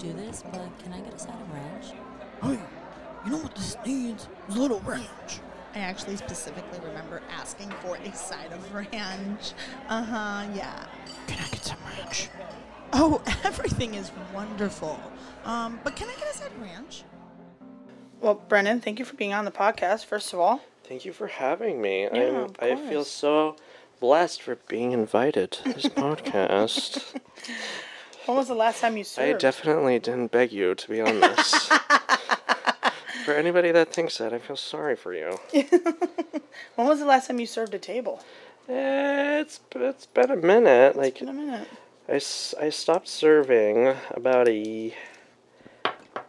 do this, but can I get a side of ranch? Oh yeah. You know what this needs? Is a little ranch. I actually specifically remember asking for a side of ranch. Yeah. Can I get some ranch? Oh, everything is wonderful. But can I get a side of ranch? Well, Brennan, thank you for being on the podcast, first of all. Thank you for having me. Yeah, I feel so blessed for being invited to this podcast. When was the last time you served? I definitely didn't beg you to be on this. For anybody that thinks that, I feel sorry for you. When was the last time you served a table? It's been a minute. I stopped serving about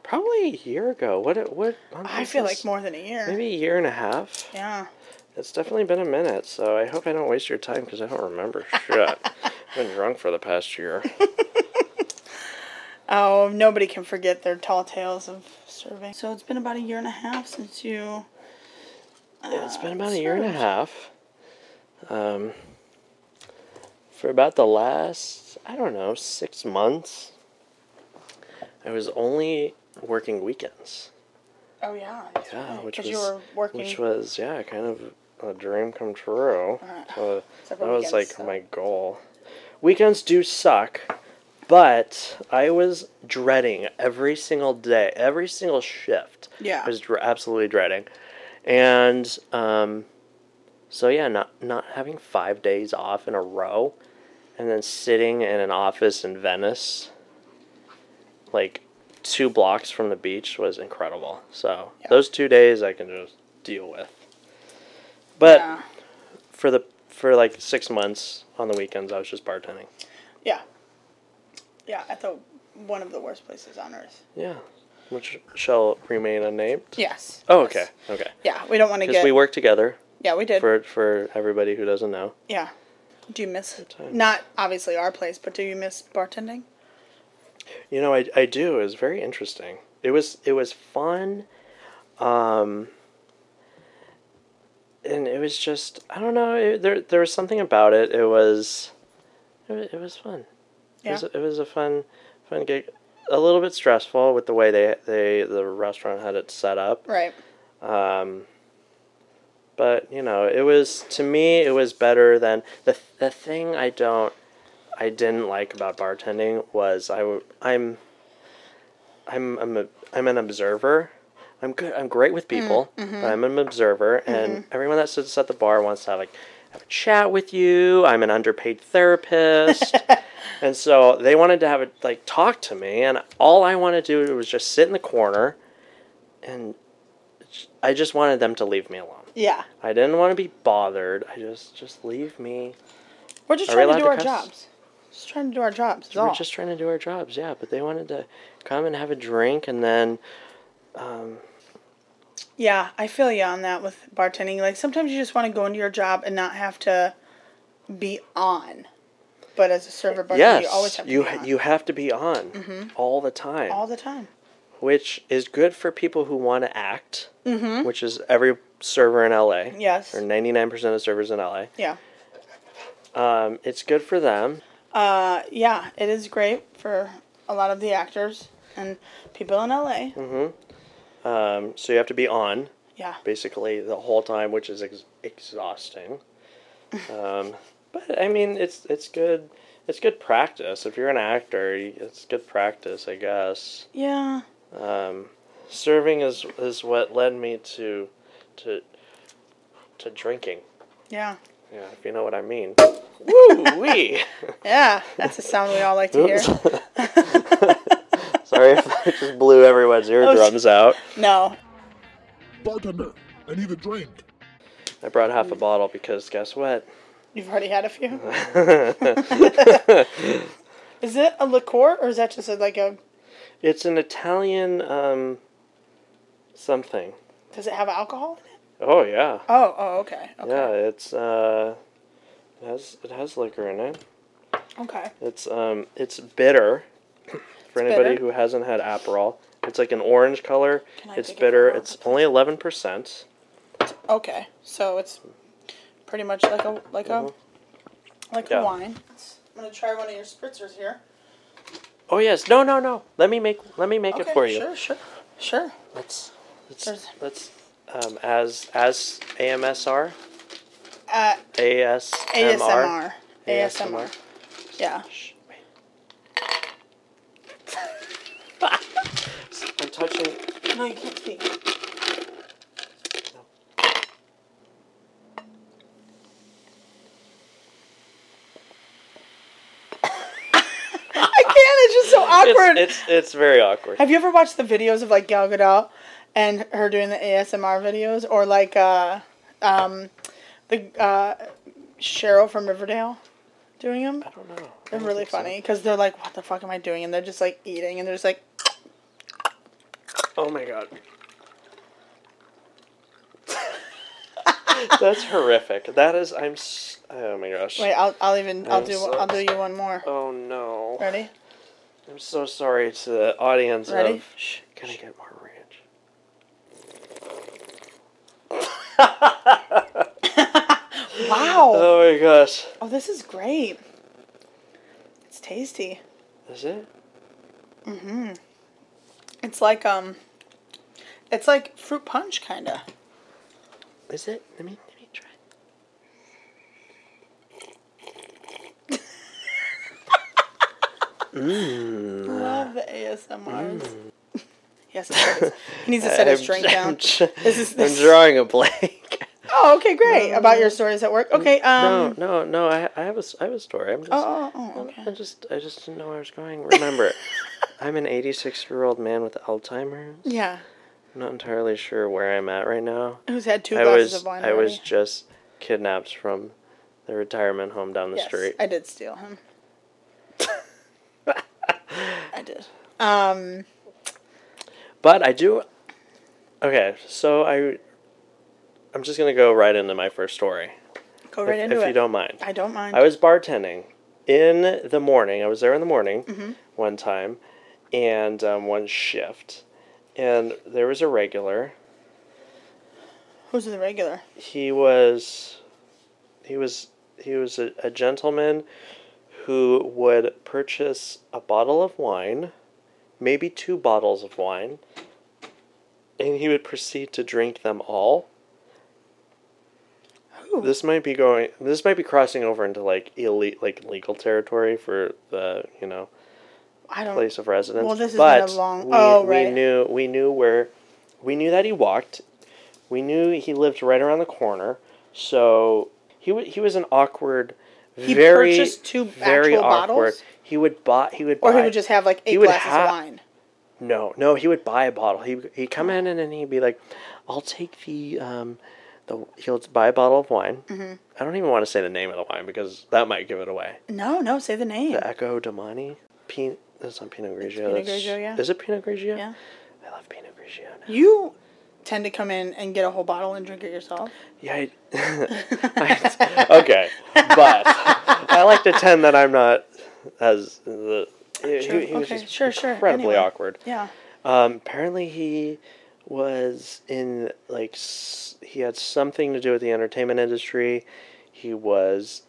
probably a year ago. What? I feel like more than a year. Maybe a year and a half. Yeah. It's definitely been a minute, so I hope I don't waste your time because I don't remember shit. I've been drunk for the past year. Oh, nobody can forget their tall tales of serving. So it's been about a year and a half since you... it's been about a year and a half. For about the last, 6 months, I was only working weekends. Oh, yeah. Yeah, right. Because you were working. Which was, kind of a dream come true. So that was, my goal. Weekends do suck. But I was dreading every single day, every single shift. Yeah. I was absolutely dreading. And not having 5 days off in a row and then sitting in an office in Venice, 2 blocks from the beach was incredible. So those 2 days I can just deal with. But for 6 months on the weekends, I was just bartending. Yeah. Yeah, at one of the worst places on earth. Yeah, which shall remain unnamed. Yes. Oh, okay, okay. Yeah, we don't want to get... Because we worked together. Yeah, we did. For everybody who doesn't know. Yeah. Do you miss, not obviously our place, but do you miss bartending? I do. It was very interesting. It was fun. And it was just, there was something about it. It was fun. Yeah. It was a fun gig. A little bit stressful with the way the restaurant had it set up. Right. But it was, to me, it was better than the thing I didn't like about bartending was I'm an observer. I'm good. I'm great with people. Mm-hmm. But I'm an observer, and everyone that sits at the bar wants to have a chat with you. I'm an underpaid therapist. And so they wanted to have it talk to me, and all I wanted to do was just sit in the corner, and I just wanted them to leave me alone. Yeah. I didn't want to be bothered. I just leave me. We're just trying to do our jobs. Just trying to do our jobs. We're just trying to do our jobs, yeah. But they wanted to come and have a drink, and then... Yeah, I feel you on that with bartending. Sometimes you just want to go into your job and not have to be on. But as a server bartender, you always have to be on. You have to be on all the time. All the time. Which is good for people who want to act, which is every server in L.A. Yes. Or 99% of servers in L.A. Yeah. It's good for them. Yeah, it is great for a lot of the actors and people in L.A. Mm-hmm. So you have to be on. Yeah. Basically the whole time, which is exhausting. But it's good. It's good practice. If you're an actor, it's good practice, I guess. Yeah. Serving is what led me to drinking. Yeah. Yeah, if you know what I mean. Woo wee. Yeah, that's a sound we all like to hear. Sorry if I just blew everyone's eardrums out. No. Bartender, I need a drink. I brought half a bottle because guess what? You've already had a few? Is it a liqueur, or is that just a... It's an Italian something. Does it have alcohol in it? Oh, yeah. Oh, okay. Yeah, it has liquor in it. Okay. It's bitter. For anybody who hasn't had Aperol. It's an orange color. It's bitter. It's only 11%. Okay, so it's... pretty much like a wine. I'm gonna try one of your spritzers here. Oh yes, no. Let me make it for you. Sure. Let's as AMSR. ASMR. Yeah. Shh, wait. I'm touching. No, you can't speak. No. I can't. It's just so awkward. It's very awkward. Have you ever watched the videos of like Gal Gadot and her doing the ASMR videos, or like the Cheryl from Riverdale doing them? I don't know. They're really funny because they're like, what the fuck am I doing? And they're just like eating and they're just like, oh my god. That's horrific. That is, oh my gosh. Wait, I'll do you one more. Oh no. Ready? I'm so sorry to the audience. Ready? Can I get more ranch? Wow. Oh my gosh. Oh, this is great. It's tasty. Is it? Mm-hmm. It's like fruit punch, kind of. Is it? Let me try. Love the ASMRs. Yes, it is. He needs to set his drink down. I'm drawing a blank. Oh, okay, great. No, about your stories at work. Okay. No. I have a story. I'm just. Oh, okay. I just didn't know where I was going. Remember, I'm an 86-year-old man with Alzheimer's. Yeah. I'm not entirely sure where I'm at right now. Who's had two glasses of wine already? I was just kidnapped from the retirement home down the street. I did steal him. I did. But I do. Okay, so I'm just going to go right into my first story. Go right into it. If you don't mind. I don't mind. I was bartending in the morning. I was there in the morning one time and one shift. And there was a regular. Who's the regular? He was a gentleman who would purchase a bottle of wine, maybe two bottles of wine, and he would proceed to drink them all. This might be crossing over into like elite, like legal territory for the place of residence. Well, this is a long. Right. We knew that he walked. We knew he lived right around the corner. So he was an awkward. He purchased two very actual awkward bottles. He would buy. Or he would just have like 8 glasses of wine. No, he would buy a bottle. He'd come in and then he'd be like, "I'll take the." He'll buy a bottle of wine. Mm-hmm. I don't even want to say the name of the wine because that might give it away. No, say the name. The Echo Domani. That's on Pinot Grigio. It's Pinot Grigio, yeah. Is it Pinot Grigio? Yeah. I love Pinot Grigio now. You tend to come in and get a whole bottle and drink it yourself? Yeah. Okay. But I like to tend that I'm not as the... He was just incredibly awkward. Yeah. Apparently he... was in, like, he had something to do with the entertainment industry. He was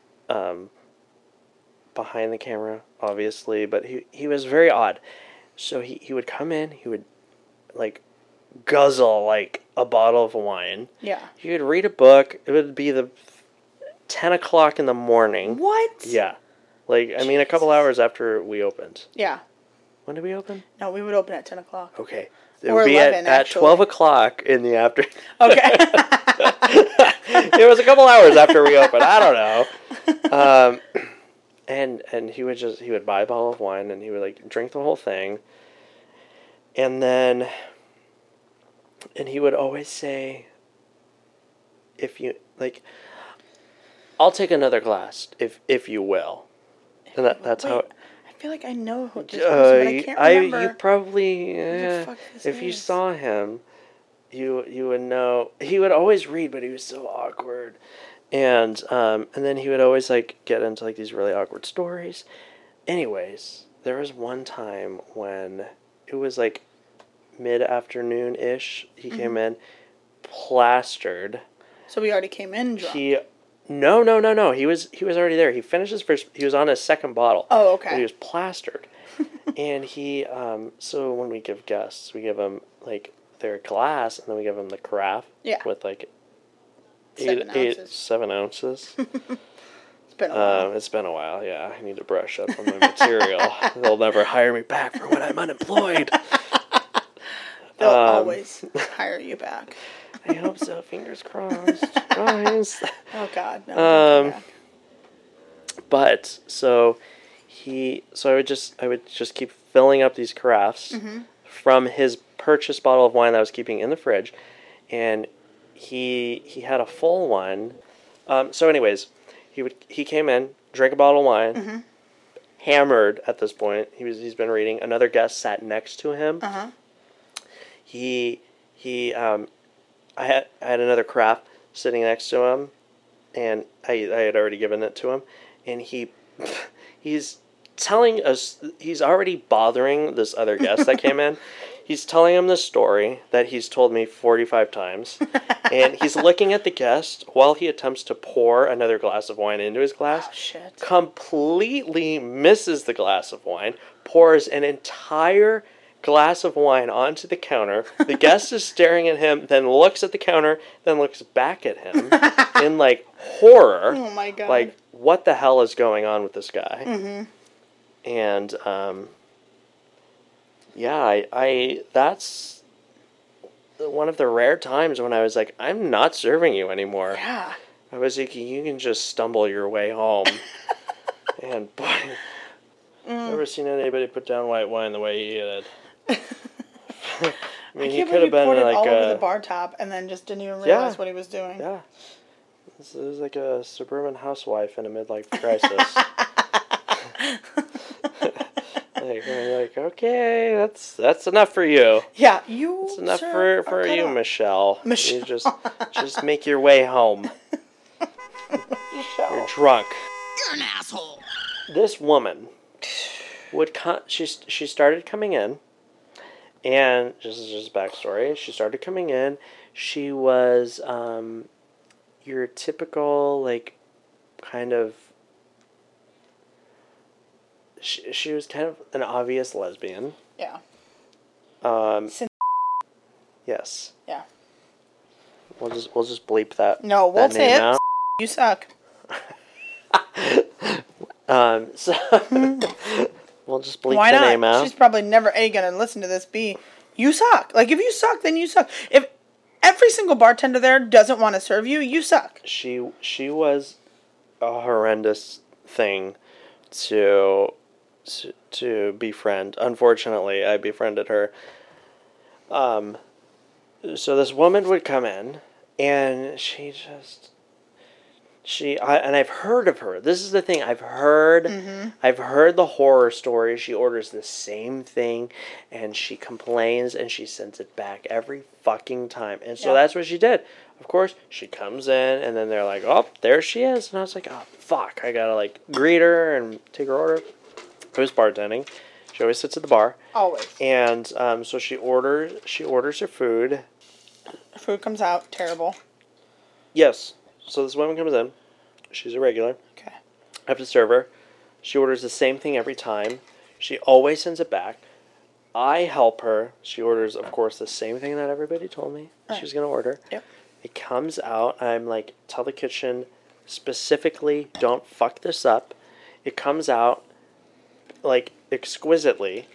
behind the camera, obviously, but he was very odd. So he would come in, he would, like, guzzle, like, a bottle of wine. Yeah. He would read a book. It would be 10 o'clock in the morning. What? Yeah. Like, I mean, a couple hours after we opened. Yeah. When did we open? No, we would open at 10 o'clock. Okay. It would be 11, at 12 o'clock in the afternoon. Okay. It was a couple hours after we opened. I don't know. And he would buy a bottle of wine and he would like drink the whole thing. And he would always say, if you like, I'll take another glass if you will. And that's how. I feel like I know who this person, but I can't remember. You probably, if you saw him, you would know. He would always read, but he was so awkward, and then he would always like get into like these really awkward stories. Anyways, there was one time when it was like mid-afternoon ish. He came in, plastered. So we already came in drunk. No. He was already there. He was on his second bottle. Oh, okay. And he was plastered. And he, so when we give guests, we give them, like, their glass, and then we give them the carafe. Yeah. With, like, 7 ounces. It's been a while. It's been a while, yeah. I need to brush up on my material. They'll never hire me back for when I'm unemployed. They'll always hire you back. I hope so. Fingers crossed. Guys. Oh, God. No. But, so... I would just keep filling up these carafes from his purchased bottle of wine that I was keeping in the fridge, and he had a full one. So, anyways, he came in, drank a bottle of wine, hammered at this point. He's been reading. Another guest sat next to him. I had another carafe sitting next to him, and I had already given it to him, and he's telling us, he's already bothering this other guest that came in. He's telling him this story that he's told me 45 times. And he's looking at the guest while he attempts to pour another glass of wine into his glass. Oh, shit. Completely misses the glass of wine, pours an entire glass of wine onto the counter. The guest is staring at him, then looks at the counter, then looks back at him in, like, horror. Oh, my God. Like, what the hell is going on with this guy? And, yeah, I that's one of the rare times when I was like, I'm not serving you anymore. Yeah. I was like, you can just stumble your way home. And, boy, I've never seen anybody put down white wine the way he did. I mean, he could have been like all over the bar top and then just didn't even realize what he was doing. Yeah, it was like a suburban housewife in a midlife crisis. like, okay, that's enough for you. Yeah, you. It's enough for you, Michelle. You just make your way home. Michelle. You're drunk. You're an asshole. This woman would she started coming in. And this is just backstory. She started coming in. She was your typical, like, kind of. She was kind of an obvious lesbian. Yeah. Yes. Yeah. We'll just bleep that. No, we'll say it. You suck. We'll just bleep the name out. She's probably never, A, gonna listen to this, B, you suck. Like, if you suck, then you suck. If every single bartender there doesn't want to serve you, you suck. She was a horrendous thing to befriend. Unfortunately, I befriended her. So this woman would come in, and and I've heard of her. This is the thing. I've heard the horror story. She orders the same thing, and she complains, and she sends it back every fucking time. And so that's what she did. Of course, she comes in, and then they're like, oh, there she is. And I was like, oh, fuck. I gotta, like, greet her and take her order. It was bartending. She always sits at the bar. Always. And so she orders her food. Her food comes out terrible. Yes. So this woman comes in. She's a regular. Okay. I have to serve her. She orders the same thing every time. She always sends it back. I help her. She orders, of course, the same thing that everybody told me she was going to order. Yep. It comes out. I'm like, tell the kitchen specifically, don't fuck this up. It comes out, like, exquisitely.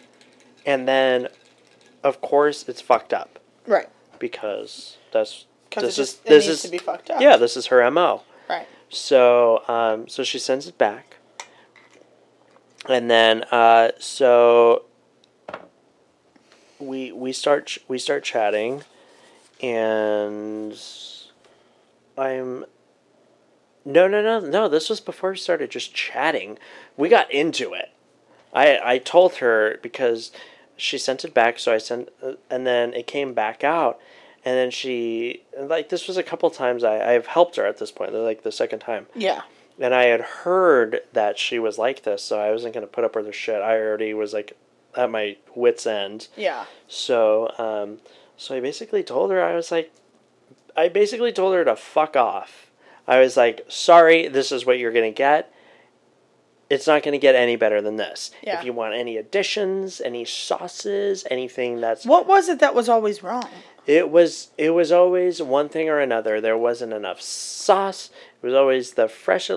And then, of course, it's fucked up. Right. Because that's... Because it needs to be fucked up. Yeah, this is her MO. Right. So, so she sends it back. And then, so we start chatting, and I'm no, this was before we started just chatting. We got into it. I told her because she sent it back, so I sent, and then it came back out. And then she, like, this was a couple times I've helped her at this point. They're like the second time. Yeah. And I had heard that she was like this, so I wasn't going to put up with her shit. I already was, like, at my wit's end. Yeah. So, so I basically told her, I basically told her to fuck off. I was like, sorry, this is what you're going to get. it's not going to get any better than this. Yeah. If you want any additions, any sauces, anything that's... What was it that was always wrong? It was always one thing or another. There wasn't enough sauce. It was always the fresh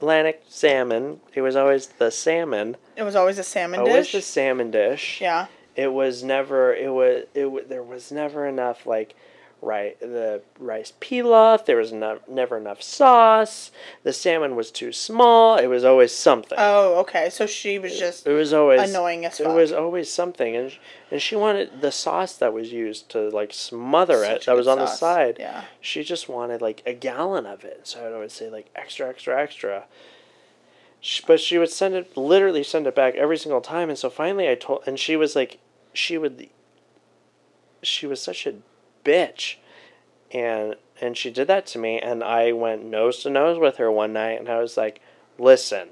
Atlantic salmon. It was always the salmon. It was always a salmon dish? Always the salmon dish. Yeah. It was never... There was never enough, like... Right, the rice pilaf, there was never enough sauce, the salmon was too small, it was always something. Oh, okay, so she was just annoying as fuck. It was always something, and she wanted the sauce that was used to, like, smother it, that was on the side. Yeah. She just wanted, like, a gallon of it, so I'd always say, like, extra, extra, extra. But she would literally send it back every single time, and so finally I told, and she was, like, she was such a bitch, and she did that to me, and I went nose to nose with her one night, and I was like, listen,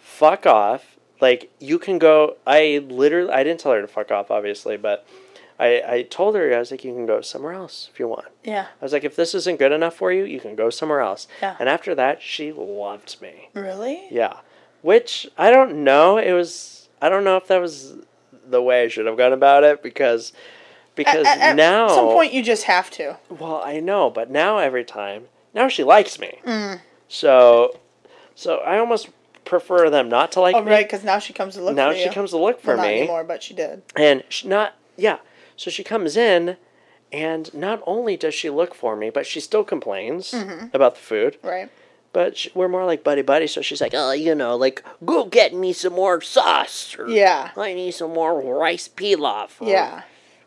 fuck off, like, you can go. I didn't tell her to fuck off, obviously, but I told her, I was like, you can go somewhere else if you want. Yeah. I was like, if this isn't good enough for you, you can go somewhere else. Yeah. And after that, she loved me. Really? Yeah. Which, I don't know, I don't know if that was the way I should have gone about it, because at now... At some point, you just have to. Well, I know, but now every time... Now she likes me. Mm. So I almost prefer them not to like me. Oh, right, because now she comes to look for you. Now she comes to look for me. Not anymore, but she did. And yeah. So she comes in, and not only does she look for me, but she still complains about the food. Right. But we're more like buddy-buddy, so she's like, oh, you know, like, go get me some more sauce. Or, yeah. I need some more rice pilaf. Or, yeah.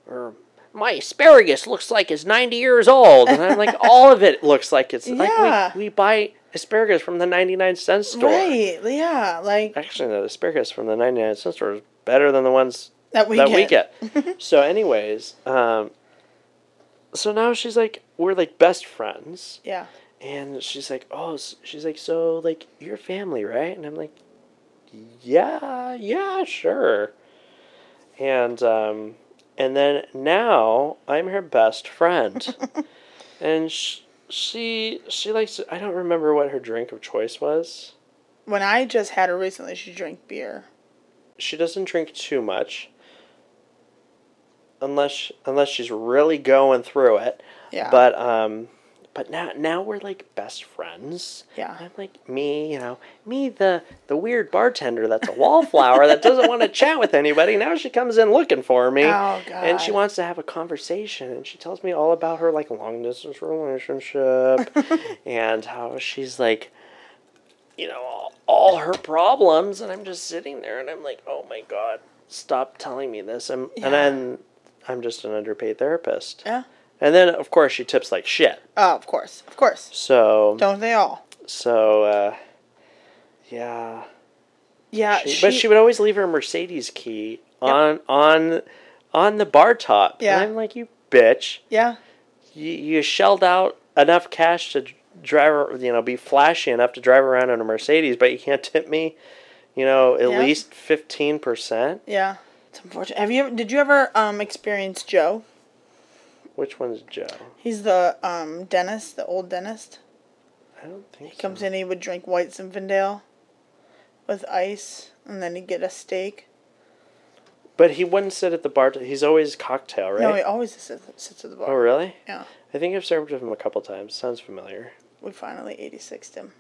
Or my asparagus looks like it's 90 years old. And I'm like, all of it looks like it's... Yeah. Like we buy asparagus from the 99-cent store. Right, yeah. Like, actually, the asparagus from the 99-cent store is better than the ones that we get. So anyways, so now she's like, we're like best friends. Yeah. And she's like, so like, you're family, right? And I'm like, yeah, sure. And then now I'm her best friend. And she likes to, I don't remember what her drink of choice was. When I just had her recently, she drank beer. She doesn't drink too much. Unless she's really going through it. Yeah. But now we're like best friends. Yeah. I'm like me, the weird bartender that's a wallflower that doesn't want to chat with anybody. Now she comes in looking for me. Oh, God. And she wants to have a conversation, and she tells me all about her like long distance relationship and how she's like, you know, all her problems, and I'm just sitting there and I'm like, oh my God, stop telling me this. And then I'm just an underpaid therapist. Yeah. And then, of course, she tips like shit. Oh, of course. So... Don't they all? So, yeah. Yeah, But she would always leave her Mercedes key on the bar top. Yeah. And I'm like, you bitch. Yeah. You shelled out enough cash to drive, you know, be flashy enough to drive around in a Mercedes, but you can't tip me, you know, at least 15%. Yeah. It's unfortunate. Did you ever experience Joe? Which one's Joe? He's the dentist, the old dentist. I don't think so. He comes in, he would drink white Zinfandel with ice, and then he'd get a steak. But he wouldn't sit at the bar. He's always cocktail, right? No, he always sits at the bar. Oh, really? Yeah. I think I've served with him a couple times. Sounds familiar. We finally 86'd him.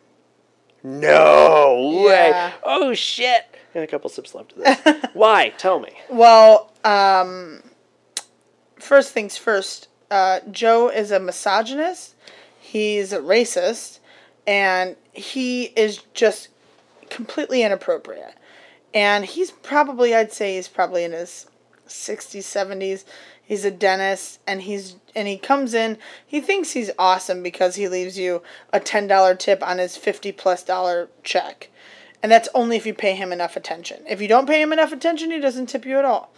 No way. Yeah. Oh, shit. And a couple sips left of this. Why? Tell me. Well, first things first, Joe is a misogynist, he's a racist, and he is just completely inappropriate. And he's probably in his 60s, 70s. He's a dentist, and he comes in, he thinks he's awesome because he leaves you a $10 tip on his $50+ check. And that's only if you pay him enough attention. If you don't pay him enough attention, he doesn't tip you at all.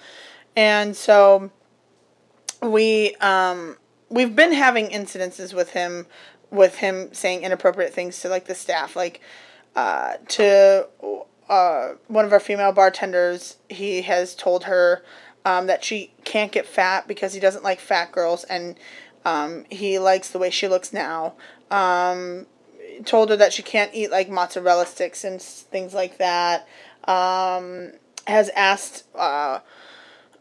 And so... We've been having incidences with him saying inappropriate things to like the staff, like, to one of our female bartenders. He has told her, that she can't get fat because he doesn't like fat girls, and, he likes the way she looks now. told her that she can't eat, like, mozzarella sticks and things like that. Has asked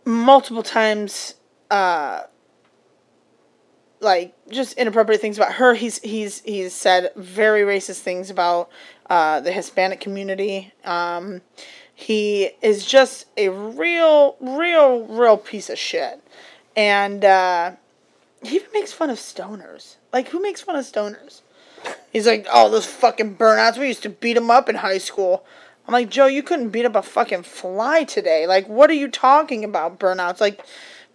multiple times, like, just inappropriate things about her. He's said very racist things about the Hispanic community. He is just a real piece of shit. And he even makes fun of stoners. Like, who makes fun of stoners? He's like, oh, those fucking burnouts. We used to beat them up in high school. I'm like, Joe, you couldn't beat up a fucking fly today. Like, what are you talking about, burnouts? Like,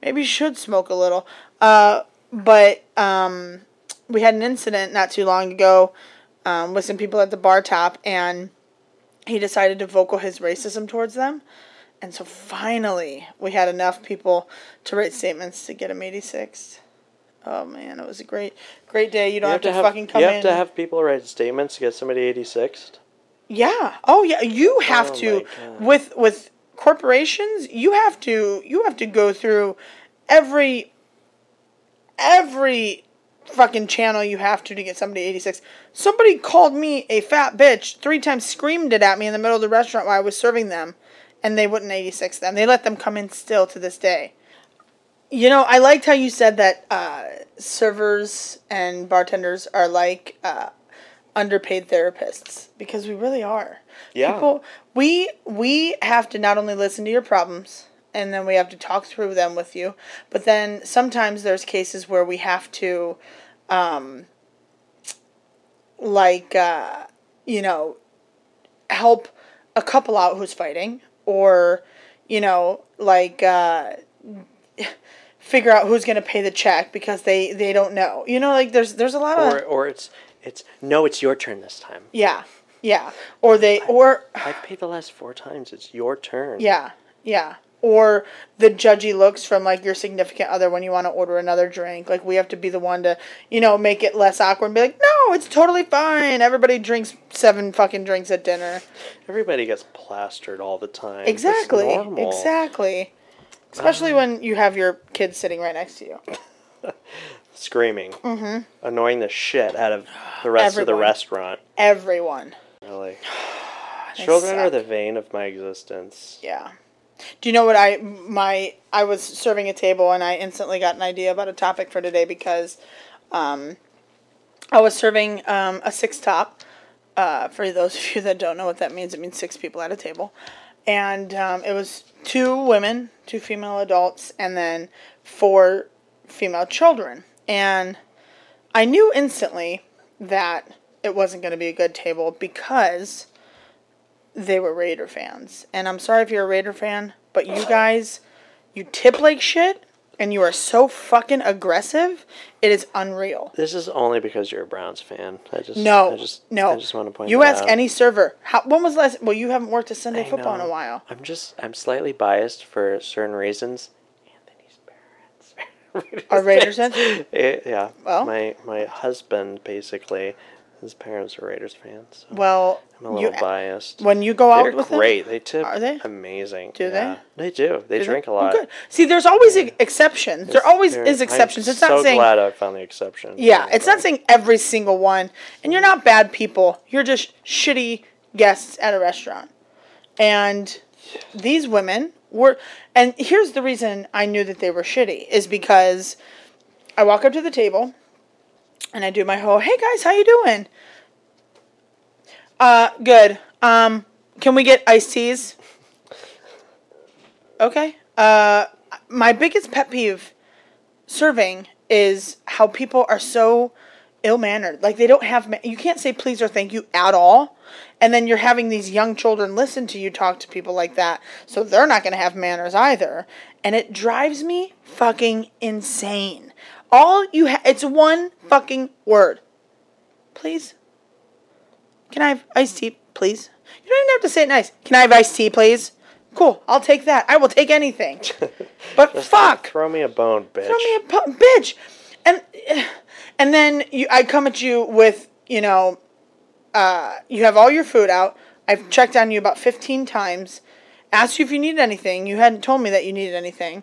maybe you should smoke a little. But we had an incident not too long ago with some people at the bar top, and he decided to vocal his racism towards them. And so finally, we had enough people to write statements to get him 86. Oh, man, it was a great day. You don't have to fucking come in. You have to have people write statements to get somebody 86'd? Yeah. Oh, yeah. You have to, with corporations, you have to go through every fucking channel you have to get somebody 86. Somebody called me a fat bitch 3 times, screamed it at me in the middle of the restaurant while I was serving them, and they wouldn't 86 them. They let them come in still to this day. You know, I liked how you said that servers and bartenders are like underpaid therapists, because we really are. Yeah. People, we have to not only listen to your problems, and then we have to talk through them with you, but then sometimes there's cases where we have to, help a couple out who's fighting, or, figure out who's going to pay the check because they don't know. You know, like, there's a lot of... Or it's no, it's your turn this time. Yeah, yeah. Or I've paid the last 4 times. It's your turn. Yeah, yeah. Or the judgy looks from, like, your significant other when you want to order another drink. Like, we have to be the one to, make it less awkward and be like, no, it's totally fine. Everybody drinks 7 fucking drinks at dinner. Everybody gets plastered all the time. Exactly. It's normal. Exactly. Especially when you have your kids sitting right next to you. Screaming. Mm-hmm. Annoying the shit out of the rest of the restaurant. Everyone. Really. Children are the vein of my existence. Yeah. Do you know what I was serving a table, and I instantly got an idea about a topic for today, because I was serving a 6-top. For those of you that don't know what that means, it means 6 people at a table. And it was 2 women, 2 female adults, and then 4 female children. And I knew instantly that it wasn't going to be a good table because they were Raider fans. And I'm sorry if you're a Raider fan, but you guys, you tip like shit, and you are so fucking aggressive. It is unreal. This is only because you're a Browns fan. I just want to point that out. You ask any server. When was the last... Well, you haven't worked a Sunday football in a while. I'm slightly biased for certain reasons. Anthony's parents are Raiders fans. Yeah. Well, my husband, basically... His parents are Raiders fans. So well, I'm a little biased. When you go out with them, they're great. They tip. Are they amazing? Do they? They do. They drink a lot. Good. See, there's always exceptions. There always is exceptions. I'm so glad I found the exception. Yeah, it's not saying every single one. And you're not bad people. You're just shitty guests at a restaurant. And these women were. And here's the reason I knew that they were shitty is because I walk up to the table. And I do my whole, hey guys, how you doing? Good. Can we get iced teas? Okay. My biggest pet peeve serving is how people are so ill-mannered. Like, they don't have, you can't say please or thank you at all. And then you're having these young children listen to you talk to people like that. So they're not going to have manners either. And it drives me fucking insane. All you it's one fucking word. Please? Can I have iced tea, please? You don't even have to say it nice. Can I have iced tea, please? Cool, I'll take that. I will take anything. But fuck! Throw me a bone, bitch. Bitch! And then I come at you with, you have all your food out. I've checked on you about 15 times. Asked you if you needed anything. You hadn't told me that you needed anything.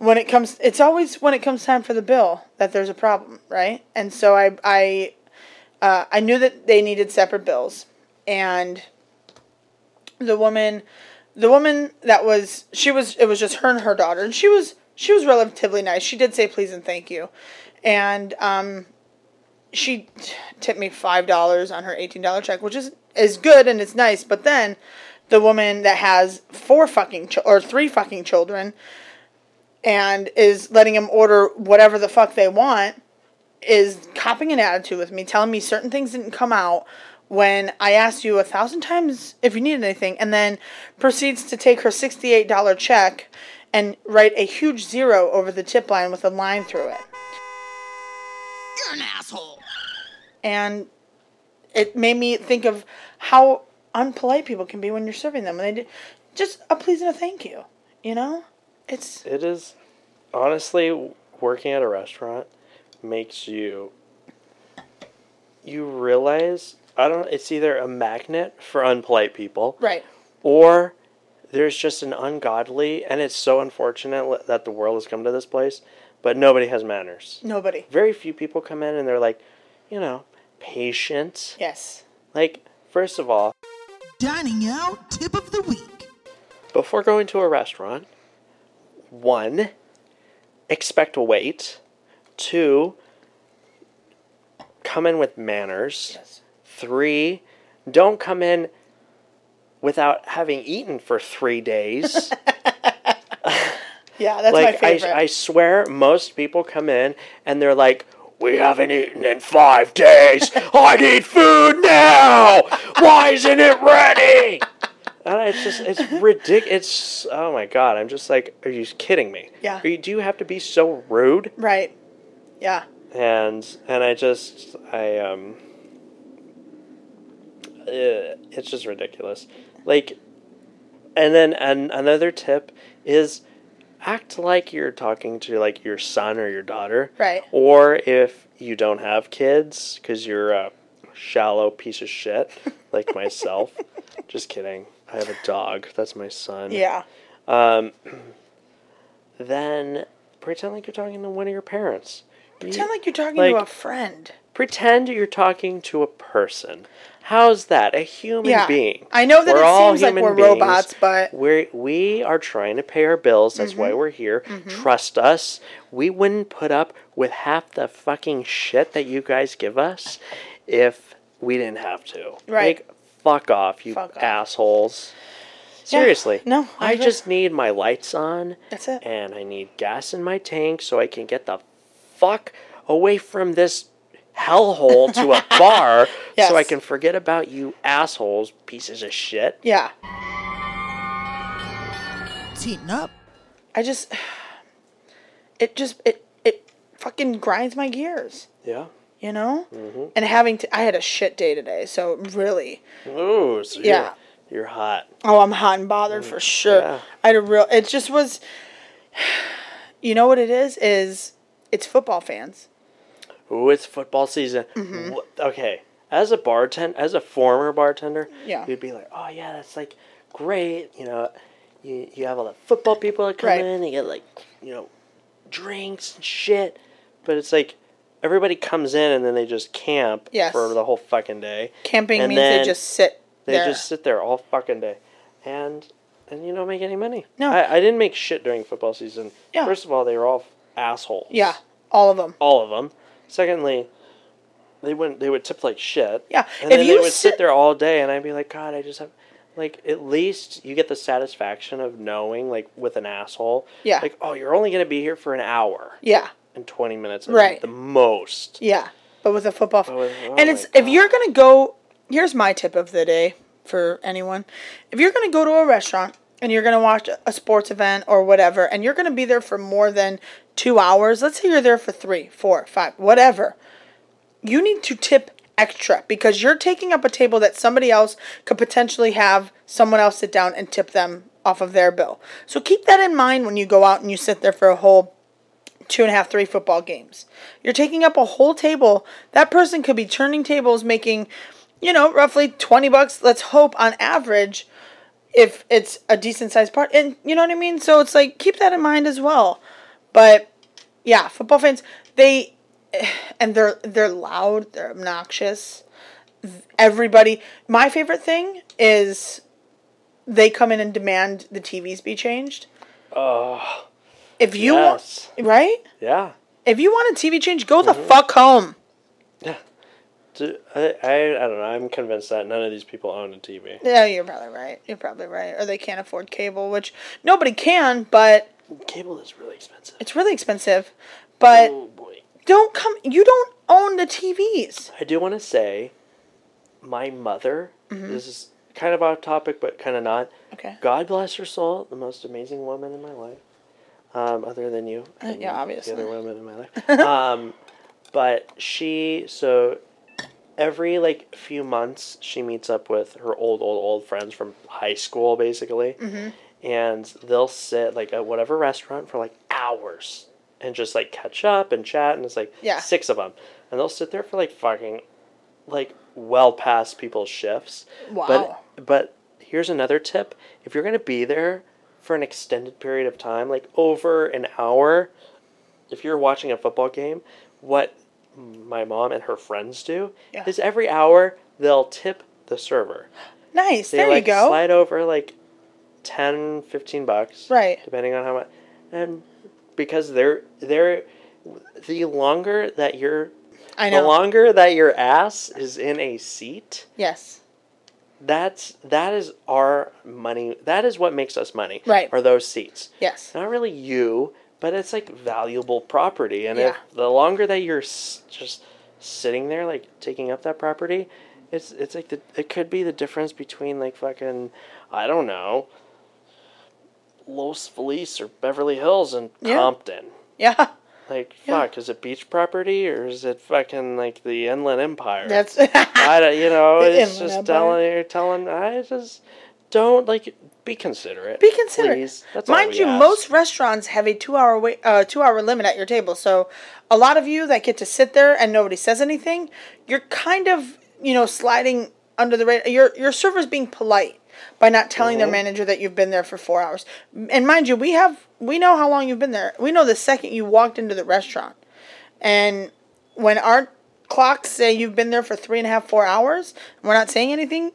It's always when it comes time for the bill that there's a problem, right? And so I I knew that they needed separate bills, and the woman that was, it was just her and her daughter, and she was relatively nice. She did say please and thank you, and she tipped me $5 on her $18 check, which is good and it's nice. But then the woman that has three fucking children and is letting them order whatever the fuck they want is copping an attitude with me, telling me certain things didn't come out when I asked you 1,000 times if you needed anything, and then proceeds to take her $68 check and write a huge zero over the tip line with a line through it. You're an asshole. And it made me think of how unpolite people can be when you're serving them. And they did just a please and a thank you, you know? It is, honestly, working at a restaurant makes you realize, it's either a magnet for unpolite people. Right. Or there's just an ungodly, and it's so unfortunate that the world has come to this place, but nobody has manners. Nobody. Very few people come in and they're like, patient. Yes. Like, first of all, dining out tip of the week. Before going to a restaurant, 1, expect a wait. 2, come in with manners. Yes. 3, don't come in without having eaten for 3 days. Yeah, that's my favorite. I swear most people come in and they're like, we haven't eaten in 5 days. I need food now. Why isn't it ready? And it's ridiculous. It's, oh my God. I'm just like, are you kidding me? Yeah. Do you have to be so rude? Right. Yeah. And I it's just ridiculous. Like, and then another tip is, act like you're talking to, like, your son or your daughter. Right. Or if you don't have kids, because you're a shallow piece of shit, like myself. Just kidding. I have a dog. That's my son. Yeah. Then pretend like you're talking to one of your parents. Pretend like you're talking to a friend. Pretend you're talking to a person. How's that? A human being. I know that it seems like we're robots, but we are trying to pay our bills. That's why we're here. Mm-hmm. Trust us. We wouldn't put up with half the fucking shit that you guys give us if we didn't have to. Right. Like, fuck off, you assholes. Seriously. Yeah. No. I just need my lights on. That's it. And I need gas in my tank so I can get the fuck away from this hellhole to a bar. Yes. So I can forget about you assholes, pieces of shit. Yeah. It's eating up. It fucking grinds my gears. Yeah. You know? Mm-hmm. And I had a shit day today, so really. Ooh, so yeah. You're hot. Oh, I'm hot and bothered for sure. Yeah. It just was, you know what it is it's football fans. Ooh, it's football season. Mm-hmm. Okay, as a former bartender, yeah, you'd be like, oh yeah, that's like great. You have all the football people that come in, you get like, drinks and shit. But it's like everybody comes in and then they just camp for the whole fucking day. Camping means they just sit. They just sit there all fucking day, and you don't make any money. No, I didn't make shit during football season. Yeah. First of all, they were all assholes. Yeah, all of them. All of them. Secondly, they would tip like shit. Yeah. And then they would sit there all day, and I'd be like, God, I just have, like, at least you get the satisfaction of knowing, like, with an asshole. Yeah. Like, oh, you're only going to be here for an hour. Yeah. And 20 minutes. Right. The most. Yeah. But with a football. If you're going to go, here's my tip of the day for anyone. If you're going to go to a restaurant and you're going to watch a sports event or whatever, and you're going to be there for more than 2 hours, let's say you're there for 3, 4, 5, whatever, you need to tip extra because you're taking up a table that somebody else could potentially have someone else sit down and tip them off of their bill. So keep that in mind when you go out and you sit there for a whole 2.5, 3 football games. You're taking up a whole table. That person could be turning tables, making, roughly $20, let's hope, on average, if it's a decent sized part. And you know what I mean? So it's like, keep that in mind as well. But, yeah, football fans, and they're loud, they're obnoxious. Everybody, my favorite thing is they come in and demand the TVs be changed. If you yes. want, right? Yeah. If you want a TV change, go the fuck home. Yeah. I don't know. I'm convinced that none of these people own a TV. Yeah, you're probably right. Or they can't afford cable, which nobody can, but... Cable is really expensive. It's really expensive, but... Oh, boy. Don't come... You don't own the TVs. I do want to say, my mother... Mm-hmm. This is kind of off topic, but kind of not. Okay. God bless her soul. The most amazing woman in my life. Other than you. Yeah, obviously. The other women in my life. But she... So... Every, like, few months, she meets up with her old friends from high school, basically. Mm-hmm. And they'll sit, like, at whatever restaurant for, like, hours. And just, like, catch up and chat. And it's, like, six of them. And they'll sit there for, like, fucking, like, well past people's shifts. Wow. But here's another tip. If you're going to be there for an extended period of time, like, over an hour, if you're watching a football game, what... my mom and her friends do is every hour they'll tip the server. Nice. They, there like, you go. Slide over like $10-15, right? Depending on how much. And because they're the longer that you're, I know, the longer that your ass is in a seat. Yes. That is our money. That is what makes us money. Right. Are those seats? Yes. Not really you. But it's, like, valuable property. And if the longer that you're just sitting there, like, taking up that property, it's like, it could be the difference between, like, fucking, I don't know, Los Feliz or Beverly Hills and Compton. Yeah. Like, fuck, is it beach property or is it fucking, like, the Inland Empire? That's... I don't, you know, it's Inland just Empire. I just... Don't, like, be considerate. Be considerate. Please. That's Mind all we you, ask. Most restaurants have a 2-hour wait, 2-hour limit at your table. So a lot of you that get to sit there and nobody says anything, you're kind of, you know, sliding under the radar. Your server's being polite by not telling their manager that you've been there for 4 hours. And mind you, we know how long you've been there. We know the second you walked into the restaurant. And when our clocks say you've been there for 3.5, 4 hours, and we're not saying anything,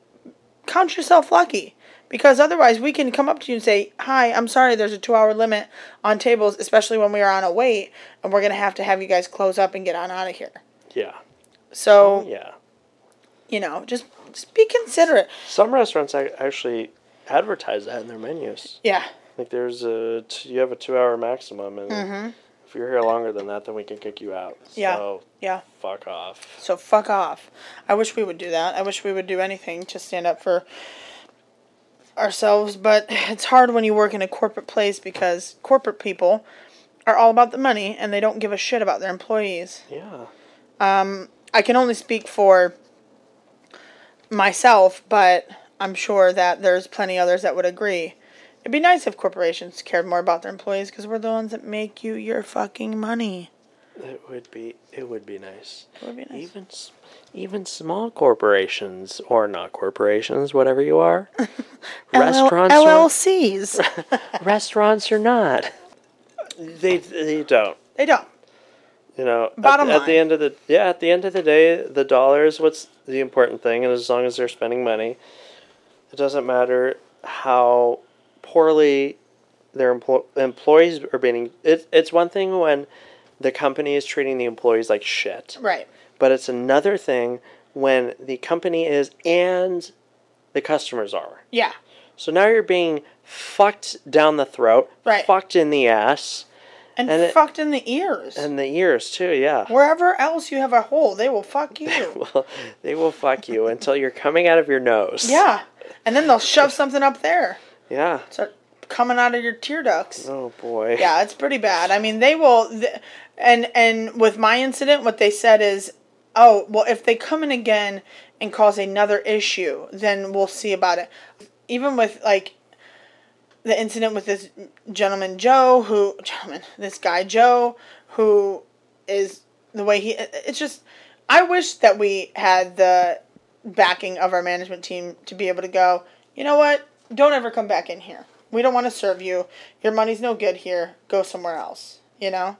count yourself lucky. Because otherwise, we can come up to you and say, hi, I'm sorry, there's a 2-hour limit on tables, especially when we are on a wait, and we're going to have you guys close up and get on out of here. Yeah. So, you know, just be considerate. Some restaurants actually advertise that in their menus. Yeah. Like, you have a 2-hour maximum, and if you're here longer than that, then we can kick you out. Yeah. So, fuck off. So, fuck off. I wish we would do that. I wish we would do anything to stand up for... ourselves, but it's hard when you work in a corporate place because corporate people are all about the money and they don't give a shit about their employees. Yeah. I can only speak for myself, but I'm sure that there's plenty others that would agree. It'd be nice if corporations cared more about their employees because we're the ones that make you your fucking money. It would be nice. It would be nice. Even small corporations, or not corporations, whatever you are. Restaurants LLCs. Restaurants or not. They don't. They don't. You know, bottom line. At the end of the day, the dollar is what's the important thing, and as long as they're spending money, it doesn't matter how poorly their employees are being. It's one thing when the company is treating the employees like shit. Right. But it's another thing when the company is and the customers are. Yeah. So now you're being fucked down the throat. Right. Fucked in the ass. And fucked in the ears. And the ears, too, yeah. Wherever else you have a hole, they will fuck you. They will fuck you until you're coming out of your nose. Yeah. And then they'll shove something up there. Yeah. Start coming out of your tear ducts. Oh, boy. Yeah, it's pretty bad. I mean, they will... And with my incident, what they said is... Oh, well, if they come in again and cause another issue, then we'll see about it. Even with, like, the incident with this guy Joe, who is the way it's just, I wish that we had the backing of our management team to be able to go, you know what, don't ever come back in here. We don't want to serve you. Your money's no good here. Go somewhere else, you know?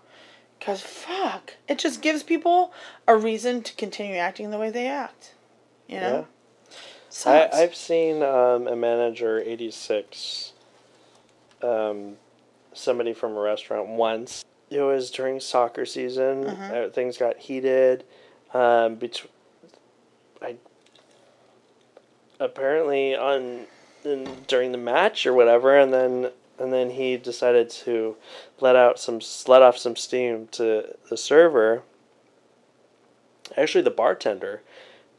Because, fuck, it just gives people a reason to continue acting the way they act, you know? Yeah. Sucks. I've seen a manager, 86, somebody from a restaurant once. It was during soccer season. Mm-hmm. Things got heated. Apparently during the match or whatever, and then he decided to let off some steam to the server. Actually, the bartender.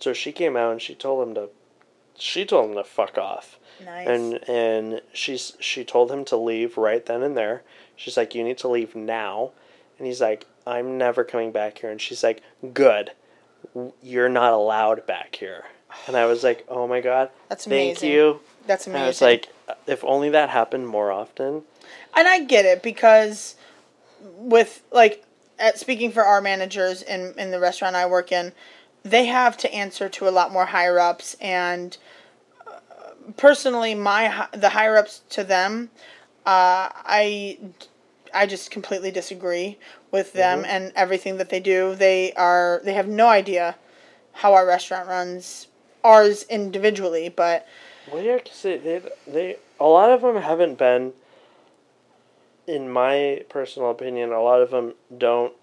So she came out and she told him to fuck off. Nice. And she told him to leave right then and there. She's like, "You need to leave now." And he's like, "I'm never coming back here." And she's like, "Good. You're not allowed back here." And I was like, "Oh my God. That's amazing. Thank you." That's amazing. And I was like, if only that happened more often. And I get it, because with, like, speaking for our managers in the restaurant I work in, they have to answer to a lot more higher-ups, and personally, the higher-ups to them, I just completely disagree with them. Mm-hmm. And everything that they do. They have no idea how our restaurant runs, ours individually, but... Well, yeah, because they a lot of them haven't been, in my personal opinion, a lot of them don't,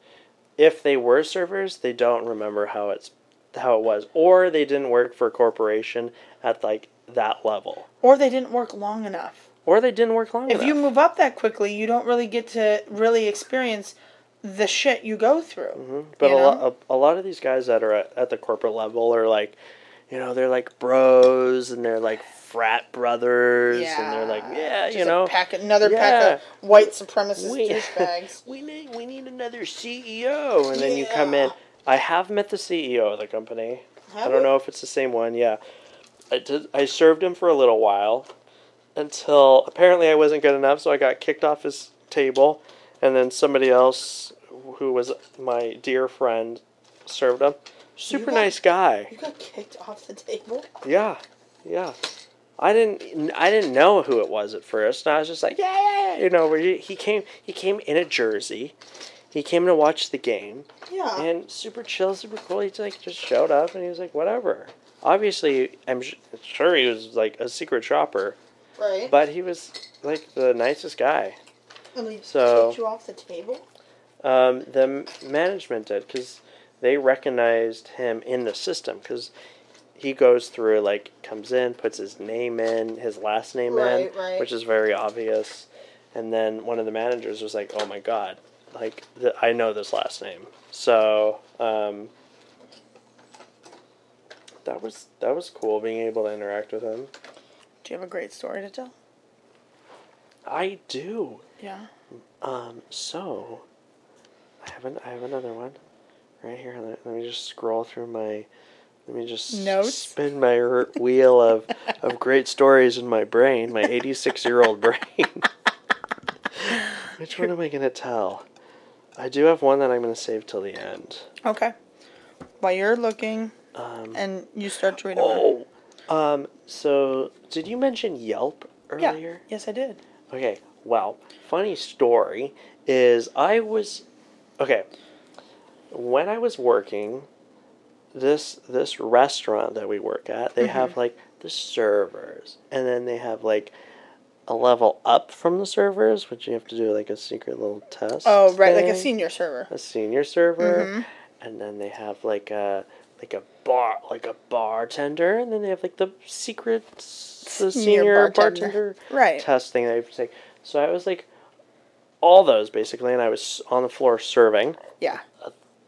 if they were servers, they don't remember how it was, or they didn't work for a corporation at, like, that level. Or they didn't work long enough. If you move up that quickly, you don't really get to really experience the shit you go through. Mm-hmm. But a lot of these guys that are at the corporate level are, like, you know, they're like bros, and they're like frat brothers, and they're like, pack of white supremacist douchebags. we need another CEO, and then you come in. I have met the CEO of the company. I don't know if it's the same one. Yeah, I served him for a little while, until apparently I wasn't good enough, so I got kicked off his table, and then somebody else who was my dear friend served him. Nice guy. You got kicked off the table? Yeah. I didn't know who it was at first, and I was just like, yeah. You know, he came in a jersey. He came to watch the game. Yeah. And super chill, super cool. He just showed up, and he was like, whatever. Obviously, I'm sure he was like a secret shopper. Right. But he was like the nicest guy. And they kicked you off the table? The management did, because they recognized him in the system, because he goes through, like, comes in, puts his name in, his last name in, which is very obvious. And then one of the managers was like, "Oh my God, like, I know this last name." So that was cool being able to interact with him. Do you have a great story to tell? I do. Yeah. So I have another one. Right here, let me just scroll through my... Let me just notes. Spin my wheel of great stories in my brain, my 86-year-old brain. Which one am I going to tell? I do have one that I'm going to save till the end. Okay. While you're looking, and you start to read about it. So, did you mention Yelp earlier? Yeah. Yes, I did. Okay. Well, funny story is Okay. When I was working, this restaurant that we work at, they have, like, the servers. And then they have, like, a level up from the servers, which you have to do, like, a secret little test. Oh, right, thing. Like a senior server. Mm-hmm. And then they have, like, a bartender. And then they have, like, the secret senior bartender test thing that you have to take. So I was, like, all those, basically. And I was on the floor serving. Yeah.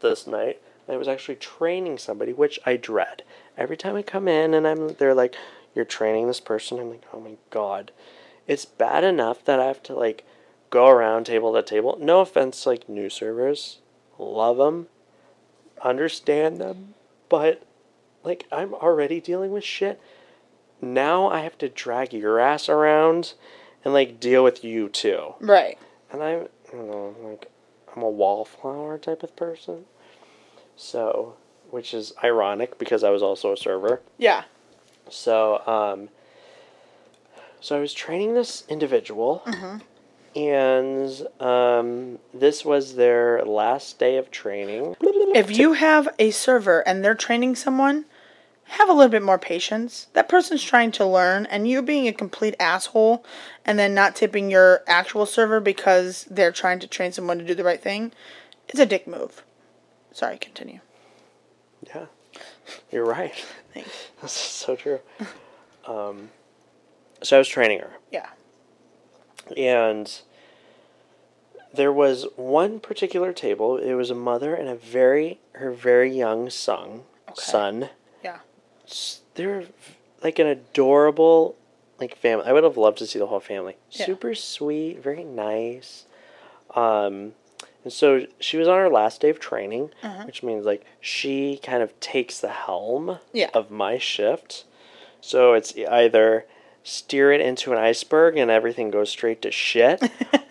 This night, I was actually training somebody, which I dread. Every time I come in and they're like, "You're training this person," I'm like, "Oh my God." It's bad enough that I have to, like, go around table to table. No offense, like, new servers, love them, understand them, but, like, I'm already dealing with shit. Now I have to drag your ass around and, like, deal with you too. Right. And I'm a wallflower type of person. So, which is ironic, because I was also a server. Yeah. So I was training this individual. Mm-hmm. And this was their last day of training. If you have a server and they're training someone, have a little bit more patience. That person's trying to learn, and you're being a complete asshole and then not tipping your actual server because they're trying to train someone to do the right thing. It's a dick move. Sorry, continue. Yeah, you're right. Thanks. That's so true. So I was training her. Yeah. And there was one particular table. It was a mother and her very young son. Okay. Son. Yeah. They're like an adorable family. I would have loved to see the whole family. Yeah. Super sweet, very nice. And so she was on her last day of training, which means she kind of takes the helm of my shift. So it's either steer it into an iceberg and everything goes straight to shit,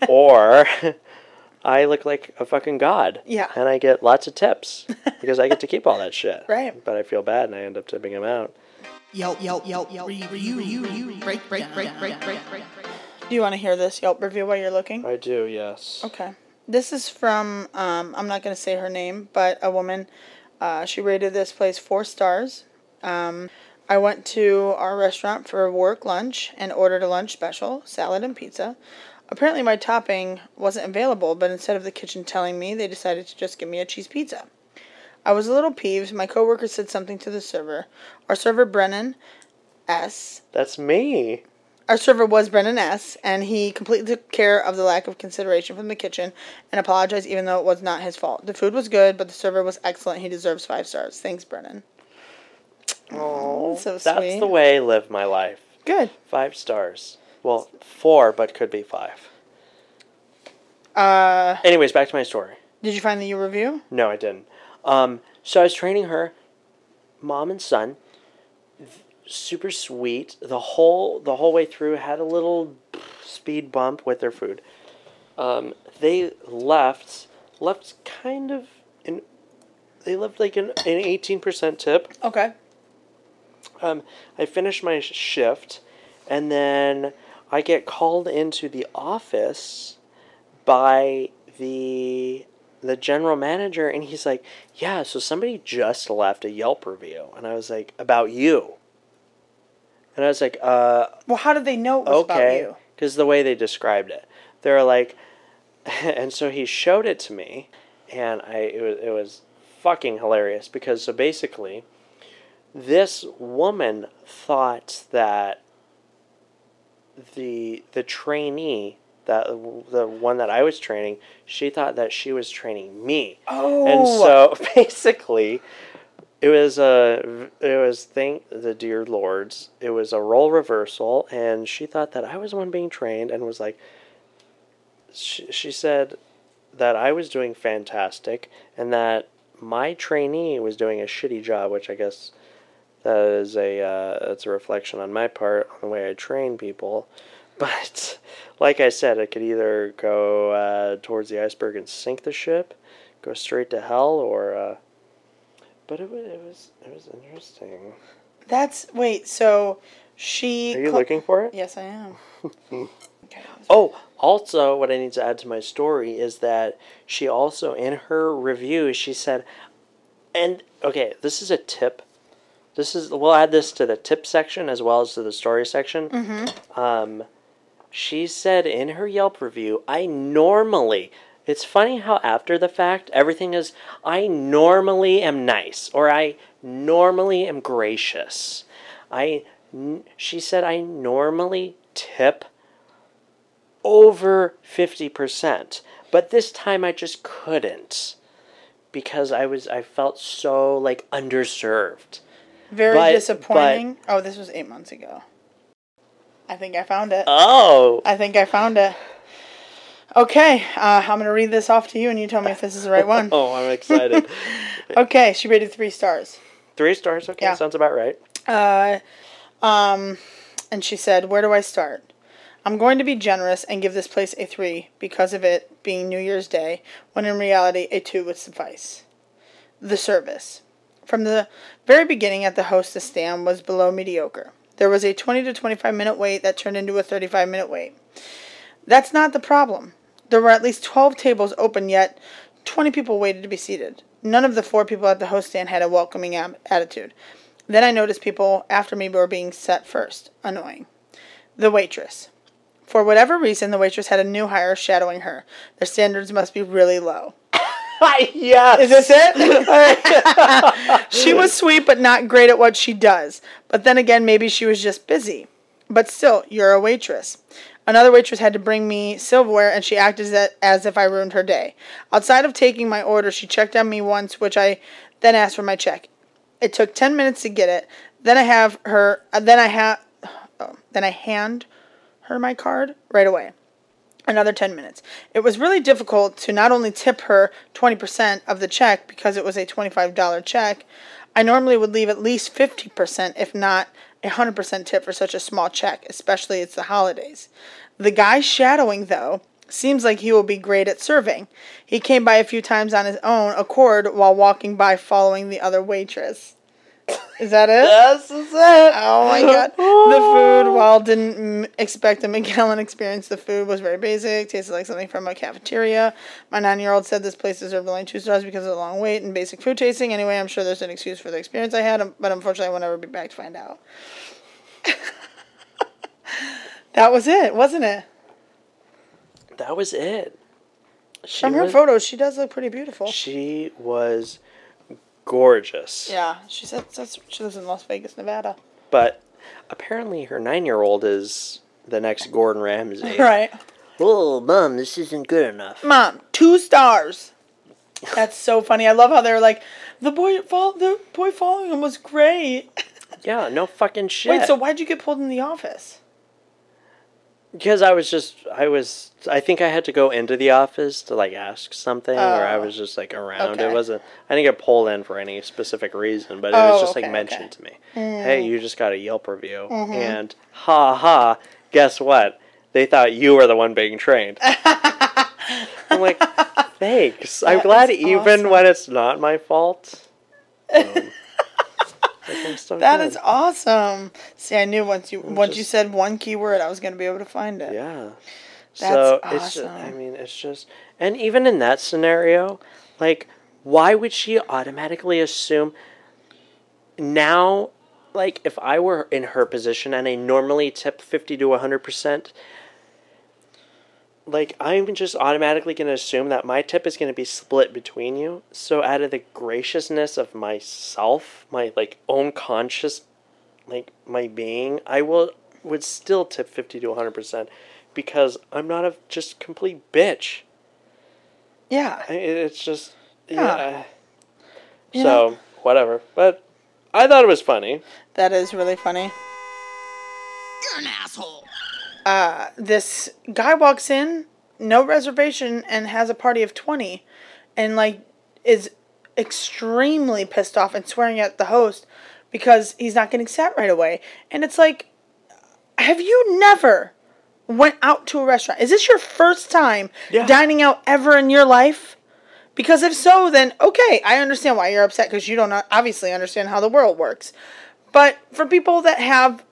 or I look like a fucking god. Yeah. And I get lots of tips because I get to keep all that shit. Right. But I feel bad and I end up tipping him out. Yelp, review, break. Do you want to hear this Yelp review while you're looking? I do, yes. Okay. This is from, I'm not going to say her name, but a woman. She rated this place 4 stars. I went to our restaurant for work lunch and ordered a lunch special, salad and pizza. Apparently my topping wasn't available, but instead of the kitchen telling me, they decided to just give me a cheese pizza. I was a little peeved. My coworker said something to the server. Our server, Brennan S. That's me. Our server was Brennan S., and he completely took care of the lack of consideration from the kitchen and apologized even though it was not his fault. The food was good, but the server was excellent. He deserves 5 stars. Thanks, Brennan. Oh, so sweet. That's the way I live my life. Good. 5 stars. Well, 4, but could be 5. Anyways, back to my story. Did you find the review? No, I didn't. So I was training her, mom and son. Super sweet. The whole way through, had a little speed bump with their food. They left kind of an. They left an 18% tip. Okay. I finished my shift, and then I get called into the office by the general manager, and he's like, "Yeah, so somebody just left a Yelp review," and I was like, "About you." And I was like, well, how did they know it was about you? Because the way they described it. They were like, and so he showed it to me, and it was fucking hilarious because, so basically, this woman thought that the trainee, the one that I was training, she thought that she was training me. Oh. And so, basically, thank the dear lords, it was a role reversal, and she thought that I was the one being trained and was like, she said that I was doing fantastic and that my trainee was doing a shitty job, which I guess that is it's a reflection on my part, on the way I train people. But, like I said, it could either go towards the iceberg and sink the ship, go straight to hell, or... But it was interesting. So she... Are you looking for it? Yes, I am. Okay, oh, also, what I need to add to my story is that she also, in her review, she said, and, okay, this is a tip. We'll add this to the tip section as well as to the story section. Mm-hmm. She said in her Yelp review, it's funny how after the fact, everything is, I normally am nice, or I normally am gracious. She said, I normally tip over 50%, but this time I just couldn't because I felt so, underserved. Very disappointing. But, this was 8 months ago. I think I found it. Oh! I think I found it. Okay, I'm going to read this off to you, and you tell me if this is the right one. Oh, I'm excited. Okay, she rated 3 stars. 3 stars? Okay, yeah. Sounds about right. And she said, where do I start? I'm going to be generous and give this place a 3 because of it being New Year's Day, when in reality, a 2 would suffice. The service. From the very beginning at the hostess stand was below mediocre. There was a 20 to 25-minute wait that turned into a 35-minute wait. That's not the problem. There were at least 12 tables open, yet 20 people waited to be seated. None of the 4 people at the host stand had a welcoming attitude. Then I noticed people after me were being set first. Annoying. The waitress. For whatever reason, the waitress had a new hire shadowing her. Their standards must be really low. Yes. Is this it? She was sweet but not great at what she does. But then again, maybe she was just busy. But still, you're a waitress. Another waitress had to bring me silverware, and she acted as if I ruined her day. Outside of taking my order, she checked on me once, which I then asked for my check. It took 10 minutes to get it. Then I hand her my card right away. Another 10 minutes. It was really difficult to not only tip her 20% of the check because it was a $25 check. I normally would leave at least 50%, if not 100% tip for such a small check, especially it's the holidays. The guy shadowing, though, seems like he will be great at serving. He came by a few times on his own accord while walking by following the other waitress. Is that it? Yes, that's it. Oh, my God. The food, while didn't expect a McAllen experience, the food was very basic. Tasted like something from a cafeteria. My 9-year-old said this place deserved only 2 stars because of the long wait and basic food tasting. Anyway, I'm sure there's an excuse for the experience I had, but unfortunately I won't ever be back to find out. That was it, wasn't it? That was it. From her photos, she does look pretty beautiful. She was... gorgeous. Yeah, she said she lives in Las Vegas, Nevada. But apparently her 9-year-old is the next Gordon Ramsay. Right. Oh, Mom, this isn't good enough. Mom, 2 stars. That's so funny. I love how they're like, the boy following him was great. Yeah, no fucking shit. Wait, so why'd you get pulled in the office? Because I think I had to go into the office to, like, ask something, or I was just, like, around. Okay. I didn't get pulled in for any specific reason, but it was just, like, mentioned to me. Mm. Hey, you just got a Yelp review, and ha, guess what? They thought you were the one being trained. I'm like, thanks. That I'm glad even awesome. When it's not my fault. So that good. Is awesome. See, I knew once you said one keyword, I was going to be able to find it. Yeah. That's so awesome. And even in that scenario, like, why would she automatically assume now, like, if I were in her position and I normally tip 50 to 100%, like, I'm just automatically going to assume that my tip is going to be split between you. So out of the graciousness of myself, my, like, own conscious, like, my being, I would still tip 50 to 100% because I'm not a just complete bitch. Yeah. It's just, yeah. Yeah. So, whatever. But I thought it was funny. That is really funny. You're an asshole. This guy walks in, no reservation, and has a party of 20, and, like, is extremely pissed off and swearing at the host because he's not getting sat right away. And it's like, have you never went out to a restaurant? Is this your first time dining out ever in your life? Because if so, then, okay, I understand why you're upset because you don't obviously understand how the world works. But for people that have...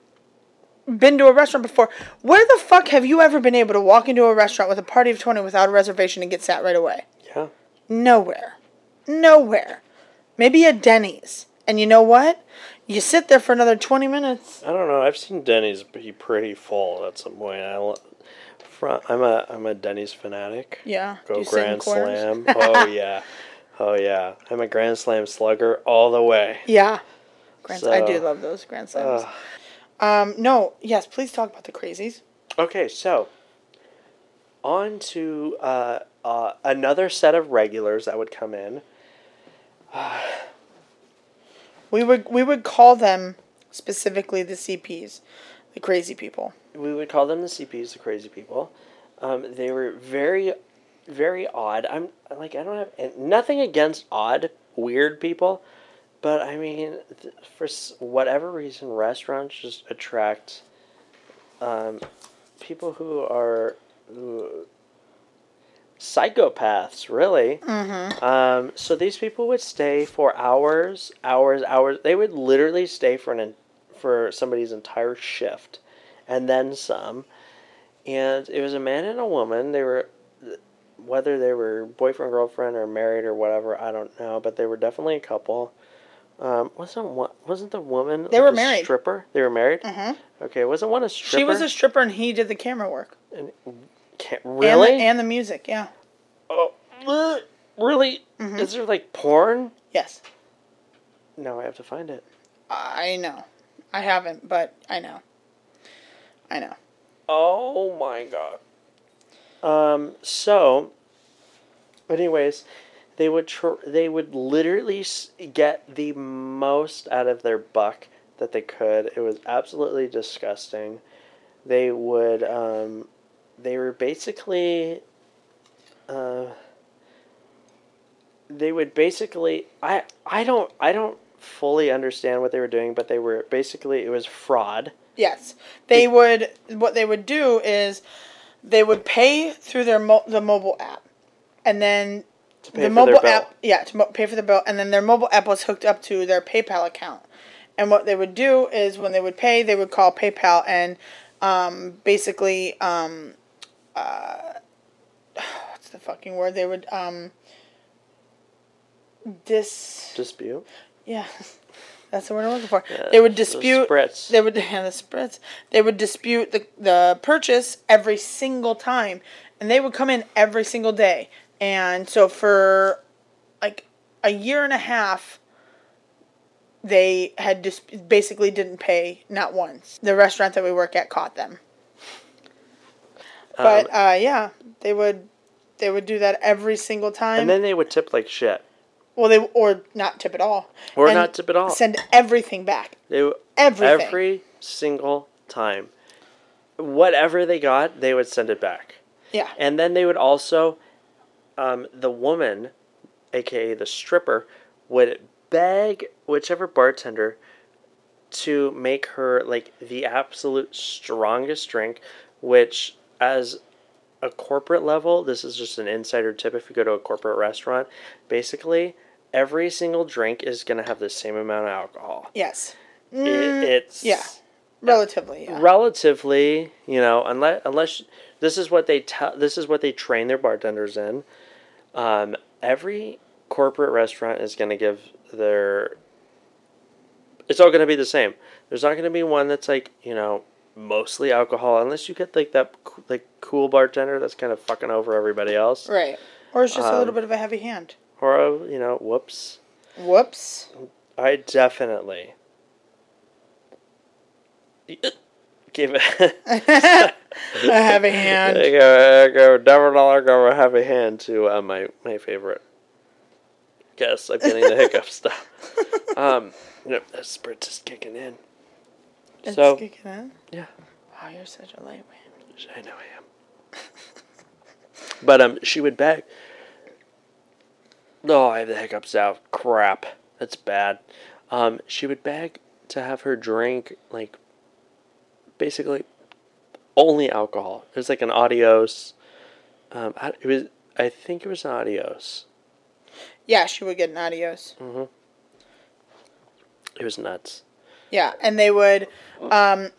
been to a restaurant before, where the fuck have you ever been able to walk into a restaurant with a party of 20 without a reservation and get sat right away? Yeah. Nowhere. Maybe a Denny's. And you know what? You sit there for another 20 minutes. I don't know. I've seen Denny's be pretty full at some point. I'm a Denny's fanatic. Yeah. Go Grand Slam. Oh, yeah. I'm a Grand Slam slugger all the way. Yeah. I do love those Grand Slams. Yes, please talk about the crazies. Okay, so, on to another set of regulars that would come in. We would call them specifically the CPs, the crazy people. We would call them the CPs, the crazy people. They were very, very odd. I don't have nothing against odd, weird people. But, I mean, for whatever reason, restaurants just attract people who are psychopaths, really. Mm-hmm. So these people would stay for hours. They would literally stay for somebody's entire shift and then some. And it was a man and a woman. They were, whether they were boyfriend, girlfriend, or married or whatever, I don't know. But they were definitely a couple. Wasn't the woman? They were married. A stripper. They were married. Mm-hmm. Okay. Wasn't one a stripper? She was a stripper, and he did the camera work. Really? And the music. Yeah. Oh, really? Mm-hmm. Is there like porn? Yes. No, I have to find it. I know. I haven't, but I know. I know. Oh my God. So, anyways, they would literally get the most out of their buck that they could. It was absolutely disgusting. They would, they were basically, I don't fully understand what they were doing, but they were basically, it was fraud. Yes. What they would do is they would pay through the mobile app, and then the mobile app, to pay for the bill, and then their mobile app was hooked up to their PayPal account. And what they would do is when they would pay, they would call PayPal and what's the fucking word? They would dispute? Yeah. That's the word I'm looking for. Yeah, they would dispute. They would dispute the purchase every single time, and they would come in every single day. And so for like a year and a half, they had basically didn't pay not once. The restaurant that we work at caught them. But they would do that every single time. And then they would tip like shit. Well, Or not tip at all. Send everything back. Everything. Every single time. Whatever they got, they would send it back. Yeah. And then they would also, the woman, a.k.a. the stripper, would beg whichever bartender to make her, like, the absolute strongest drink, which, as a corporate level, this is just an insider tip if you go to a corporate restaurant, basically, every single drink is going to have the same amount of alcohol. Yes. It's... Yeah. Relatively, yeah. Relatively, you know, unless this is what they train their bartenders in. Every corporate restaurant is going to give their... It's all going to be the same. There's not going to be one that's like, you know, mostly alcohol, unless you get like that like cool bartender that's kind of fucking over everybody else. Right. Or it's just a little bit of a heavy hand. Or, you know, whoops. Whoops. I definitely give it a heavy hand. I go $1 over a heavy hand to my favorite guest. I'm getting the hiccups now. Nope, that spritz is kicking in. It's kicking in? Yeah. Wow, you're such a lightweight. I know I am. But she would beg. Oh, I have the hiccups out. Crap. That's bad. She would beg to have her drink, like, basically only alcohol. It was like an Adios. I think it was an Adios. Yeah, she would get an Adios. Mm-hmm. It was nuts. Yeah, and they would,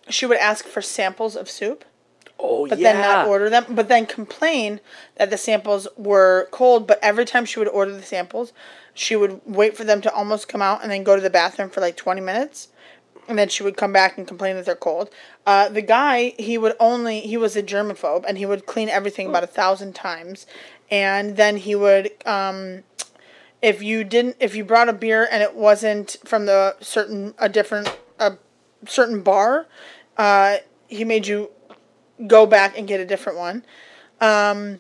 she would ask for samples of soup. Oh, but yeah. But then not order them, but then complain that the samples were cold, but every time she would order the samples, she would wait for them to almost come out and then go to the bathroom for like 20 minutes, and then she would come back and complain that they're cold. The guy, he was a germaphobe, and he would clean everything about 1,000 times, and then he would, if you brought a beer and it wasn't from a certain bar, he made you go back and get a different one. And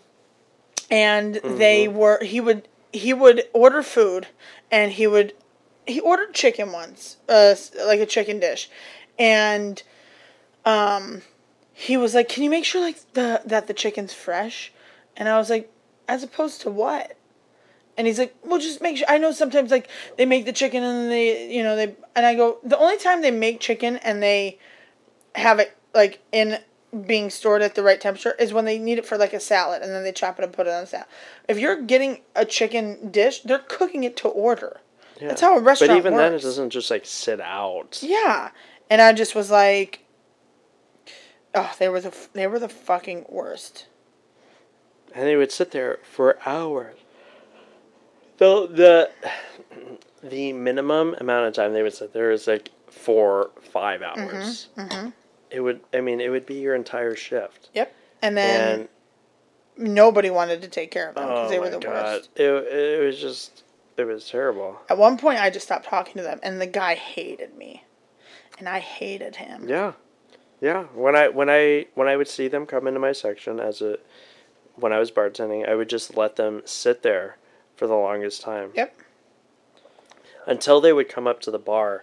mm-hmm. he would order food, and he ordered chicken once, like a chicken dish. And, he was like, can you make sure like that the chicken's fresh? And I was like, as opposed to what? And he's like, well, just make sure. I know sometimes, like, they make the chicken and and I go, the only time they make chicken and they have it, like, in being stored at the right temperature is when they need it for, like, a salad. And then they chop it and put it on a salad. If you're getting a chicken dish, they're cooking it to order. Yeah. That's how a restaurant works. But even then, it doesn't just, like, sit out. Yeah. And I just was like, Oh, they were the fucking worst. And they would sit there for hours. The minimum amount of time they would sit there is like 4-5 hours. Mm-hmm, mm-hmm. It would. I mean, it would be your entire shift. Yep. And then nobody wanted to take care of them because they were the worst. It was just. It was terrible. At one point, I just stopped talking to them, and the guy hated me, and I hated him. Yeah, yeah. When I would see them come into my section when I was bartending, I would just let them sit there for the longest time. Yep. Until they would come up to the bar,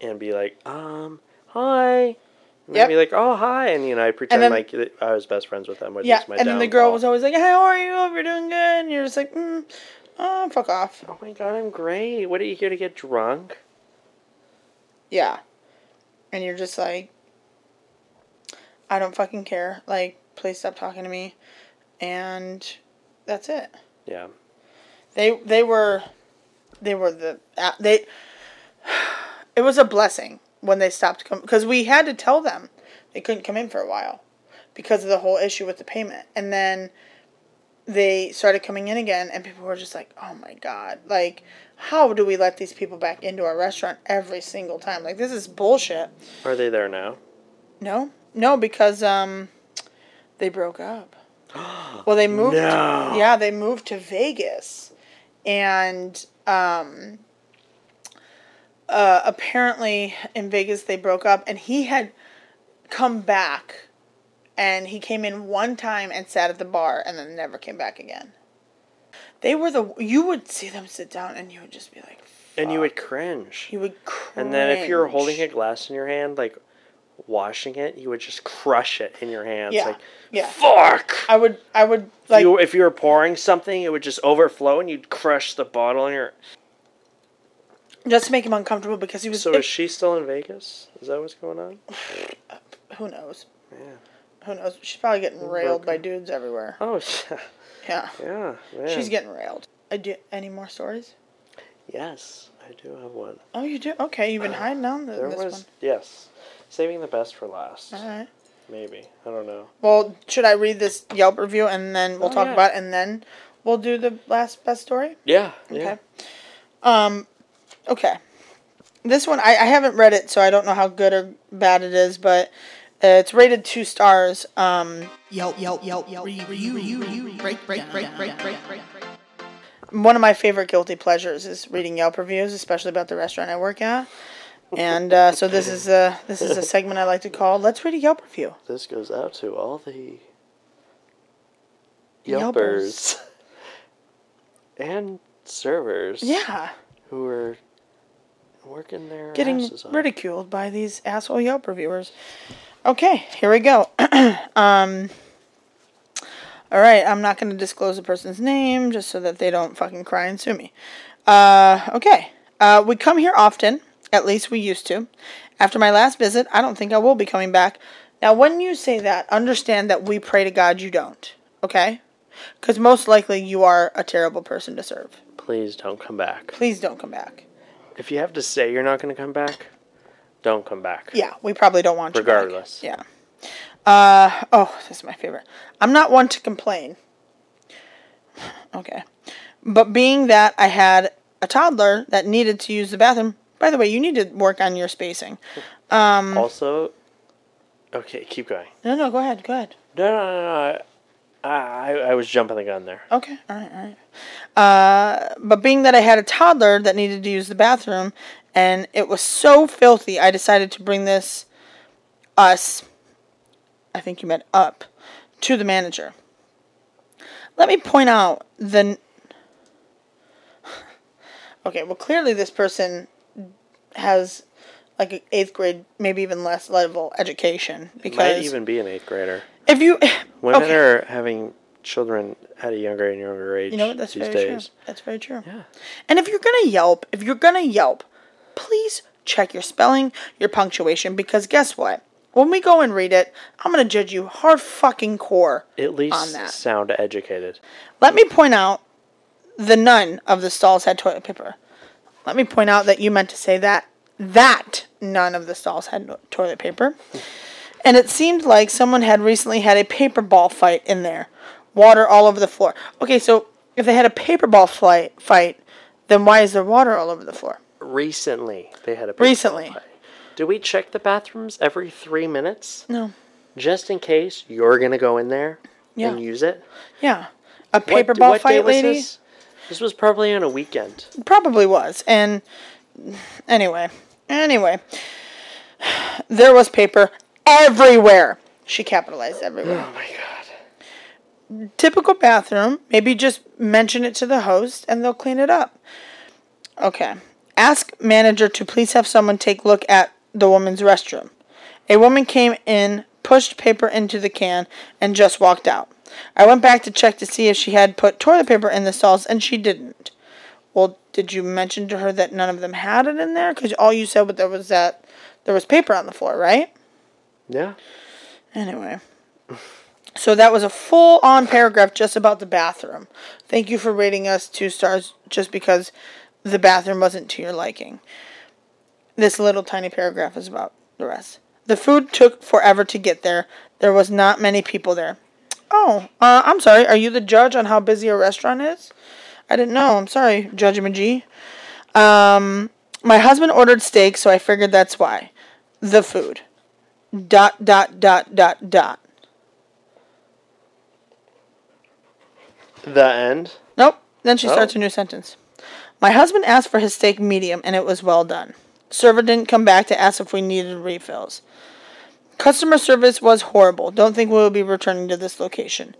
and be like, hi. And yep. They'd be like, oh, hi. And, you know, I pretend like I was best friends with them. Yeah, and then the girl was always like, hey, how are you? Oh, we're doing good. And you're just like, oh, fuck off. Oh, my God, I'm great. What, are you here to get drunk? Yeah. And you're just like, I don't fucking care. Like, please stop talking to me. And that's it. Yeah. It was a blessing. When they stopped coming, because we had to tell them they couldn't come in for a while because of the whole issue with the payment. And then they started coming in again, and people were just like, oh, my God. Like, how do we let these people back into our restaurant every single time? Like, this is bullshit. Are they there now? No, because they broke up. Well, they moved. No. Yeah, they moved to Vegas. And... apparently in Vegas they broke up, and he had come back, and he came in one time and sat at the bar and then never came back again. They were you would see them sit down and you would just be like, fuck. And you would cringe. And then if you were holding a glass in your hand, like washing it, you would just crush it in your hands. Yeah. Like, yeah. Fuck! I would like... If you were pouring something, it would just overflow and you'd crush the bottle in your... Just to make him uncomfortable because he was... So is she still in Vegas? Is that what's going on? Who knows? Yeah. Who knows? She's probably getting railed by dudes everywhere. Oh, yeah. Yeah. Yeah, man. She's getting railed. Any more stories? Yes, I do have one. Oh, you do? Okay, you've been hiding on this one. Yes. Saving the best for last. All right. Maybe. I don't know. Well, should I read this Yelp review and then we'll talk about it, and then we'll do the best story? Yeah. Okay. Yeah. Okay. This one, I haven't read it, so I don't know how good or bad it is, but it's rated 2 stars. Yelp. Break. One of my favorite guilty pleasures is reading Yelp reviews, especially about the restaurant I work at. And so this is a segment I like to call Let's Read a Yelp Review. This goes out to all the Yelpers. And servers. Yeah. Who are working their asses off. Getting ridiculed by these asshole Yelp reviewers. Okay, here we go. All right, I'm not going to disclose the person's name just so that they don't fucking cry and sue me. Okay. We come here often. At least we used to. After my last visit, I don't think I will be coming back. Now, when you say that, understand that we pray to God you don't. Okay? Because most likely you are a terrible person to serve. Please don't come back. Please don't come back. If you have to say you're not going to come back, don't come back. Yeah, we probably don't want you back. Regardless. Yeah. This is my favorite. I'm not one to complain. Okay. But being that I had a toddler that needed to use the bathroom. By the way, you need to work on your spacing. Also, okay, keep going. No, go ahead. No. I was jumping the gun there. Okay, all right. But being that I had a toddler that needed to use the bathroom, and it was so filthy, I decided to bring us to the manager. Let me point out okay, well, clearly this person has like an 8th grade, maybe even less level education. Because it might even be an 8th grader. If you women are having children at a younger and younger age, you know what? That's these very days. True. That's very true. Yeah. And if you're gonna Yelp, please check your spelling, your punctuation, because guess what? When we go and read it, I'm gonna judge you hard fucking core. At least on that. Sound educated. Let me point out none of the stalls had toilet paper. Let me point out that you meant to say that none of the stalls had toilet paper. and it seemed like someone had recently had a paper ball fight in there. Water all over the floor. Okay, so if they had a paper ball fight, then why is there water all over the floor? Recently they had a paper ball fight. Do we check the bathrooms every 3 minutes? No. Just in case you're going to go in there and use it? Yeah. A paper ball fight, lady? This was probably on a weekend. Probably was. And anyway, there was paper everywhere. She capitalized everywhere. Oh, my God. Typical bathroom. Maybe just mention it to the host, and they'll clean it up. Okay. Ask manager to please have someone take a look at the woman's restroom. A woman came in, pushed paper into the can, and just walked out. I went back to check to see if she had put toilet paper in the stalls, and she didn't. Well, did you mention to her that none of them had it in there? Because all you said was that there was paper on the floor, right? Yeah. Anyway. So that was a full-on paragraph just about the bathroom. Thank you for rating us 2 stars just because the bathroom wasn't to your liking. This little tiny paragraph is about the rest. The food took forever to get there. There was not many people there. Oh, I'm sorry. Are you the judge on how busy a restaurant is? I didn't know. I'm sorry, Judge McGee. My husband ordered steak, so I figured that's why. The food. ... The end? Nope. Then she starts a new sentence. My husband asked for his steak medium, and it was well done. Server didn't come back to ask if we needed refills. Customer service was horrible. Don't think we will be returning to this location.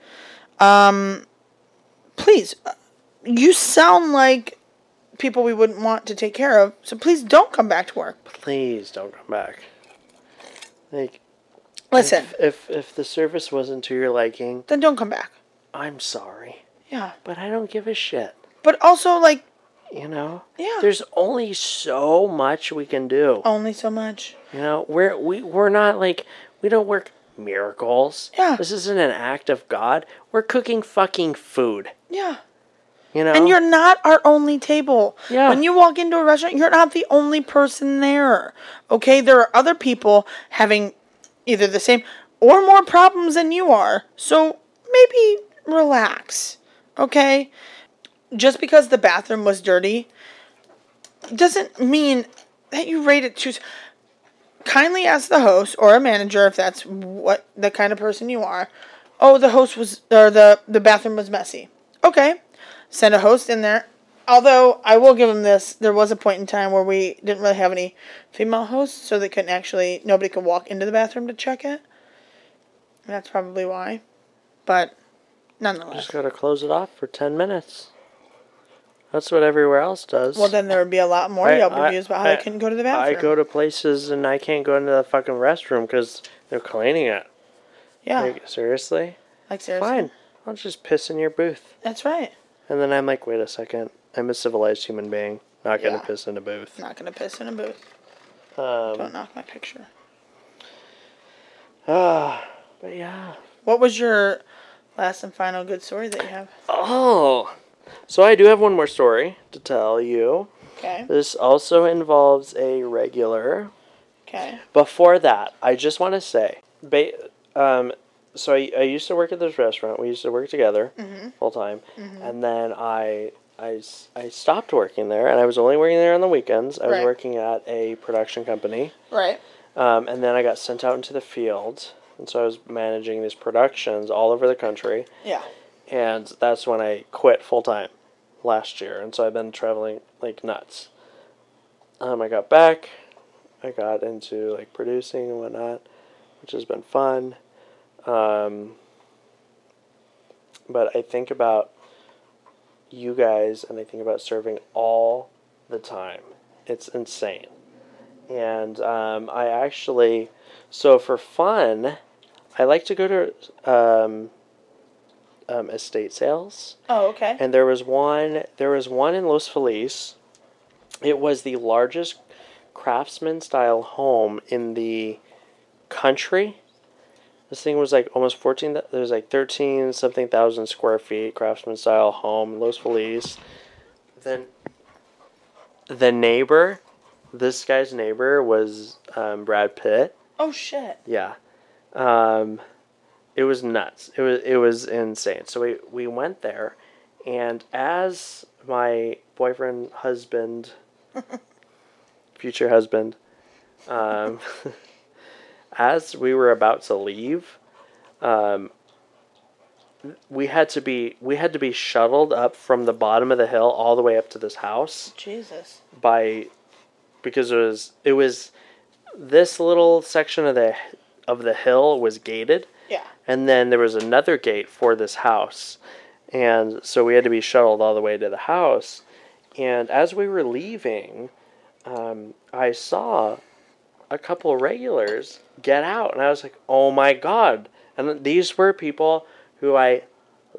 Please, you sound like people we wouldn't want to take care of, so please don't come back to work. Please don't come back. Like, listen. If the service wasn't to your liking, then don't come back. I'm sorry. Yeah. But I don't give a shit. But also, like, you know? Yeah. There's only so much we can do. Only so much. You know, we're not like, we don't work miracles. Yeah. This isn't an act of God. We're cooking fucking food. Yeah. You know? And you're not our only table. Yeah. When you walk into a restaurant, you're not the only person there. Okay? There are other people having either the same or more problems than you are. So maybe relax. Okay? Just because the bathroom was dirty doesn't mean that you rate it 2. Kindly ask the host or a manager if that's what the kind of person you are. Oh, the host was, or the bathroom was messy. Okay, send a host in there. Although I will give them this, there was a point in time where we didn't really have any female hosts, so they couldn't actually. Nobody could walk into the bathroom to check it. That's probably why, but nonetheless, just gotta close it off for 10 minutes. That's what everywhere else does. Well, then there would be a lot more Yelp reviews about how they couldn't go to the bathroom. I go to places and I can't go into the fucking restroom because they're cleaning it. Yeah. Like, seriously? Like, seriously? Fine. I'll just piss in your booth. That's right. And then I'm like, wait a second. I'm a civilized human being. Not going to piss in a booth. Not going to piss in a booth. Don't knock my picture. But yeah. What was your last and final good story that you have? Oh, so I do have one more story to tell you. Okay. This also involves a regular. Okay. Before that, I just want to say, so I used to work at this restaurant. We used to work together full time. Mm-hmm. And then I stopped working there, and I was only working there on the weekends. I was working at a production company. Right. And then I got sent out into the field, and so I was managing these productions all over the country. Yeah. And that's when I quit full-time last year. And so I've been traveling like nuts. I got back. I got into like producing and whatnot, which has been fun. But I think about you guys, and I think about serving all the time. It's insane. And I actually, so for fun, I like to go to estate sales. Oh, okay. And there was one in Los Feliz. It was the largest craftsman style home in the country. This thing was like almost 13 something thousand square feet, craftsman style home, Los Feliz. Then the neighbor, this guy's neighbor was Brad Pitt. Oh shit. Yeah. It was nuts. It was insane. So we went there, and as my boyfriend, husband, future husband, as we were about to leave, we had to be shuttled up from the bottom of the hill all the way up to this house. Jesus. Because it was this little section of the hill was gated. Yeah. And then there was another gate for this house. And so we had to be shuttled all the way to the house. And as we were leaving, I saw a couple of regulars get out. And I was like, oh my God. And these were people who I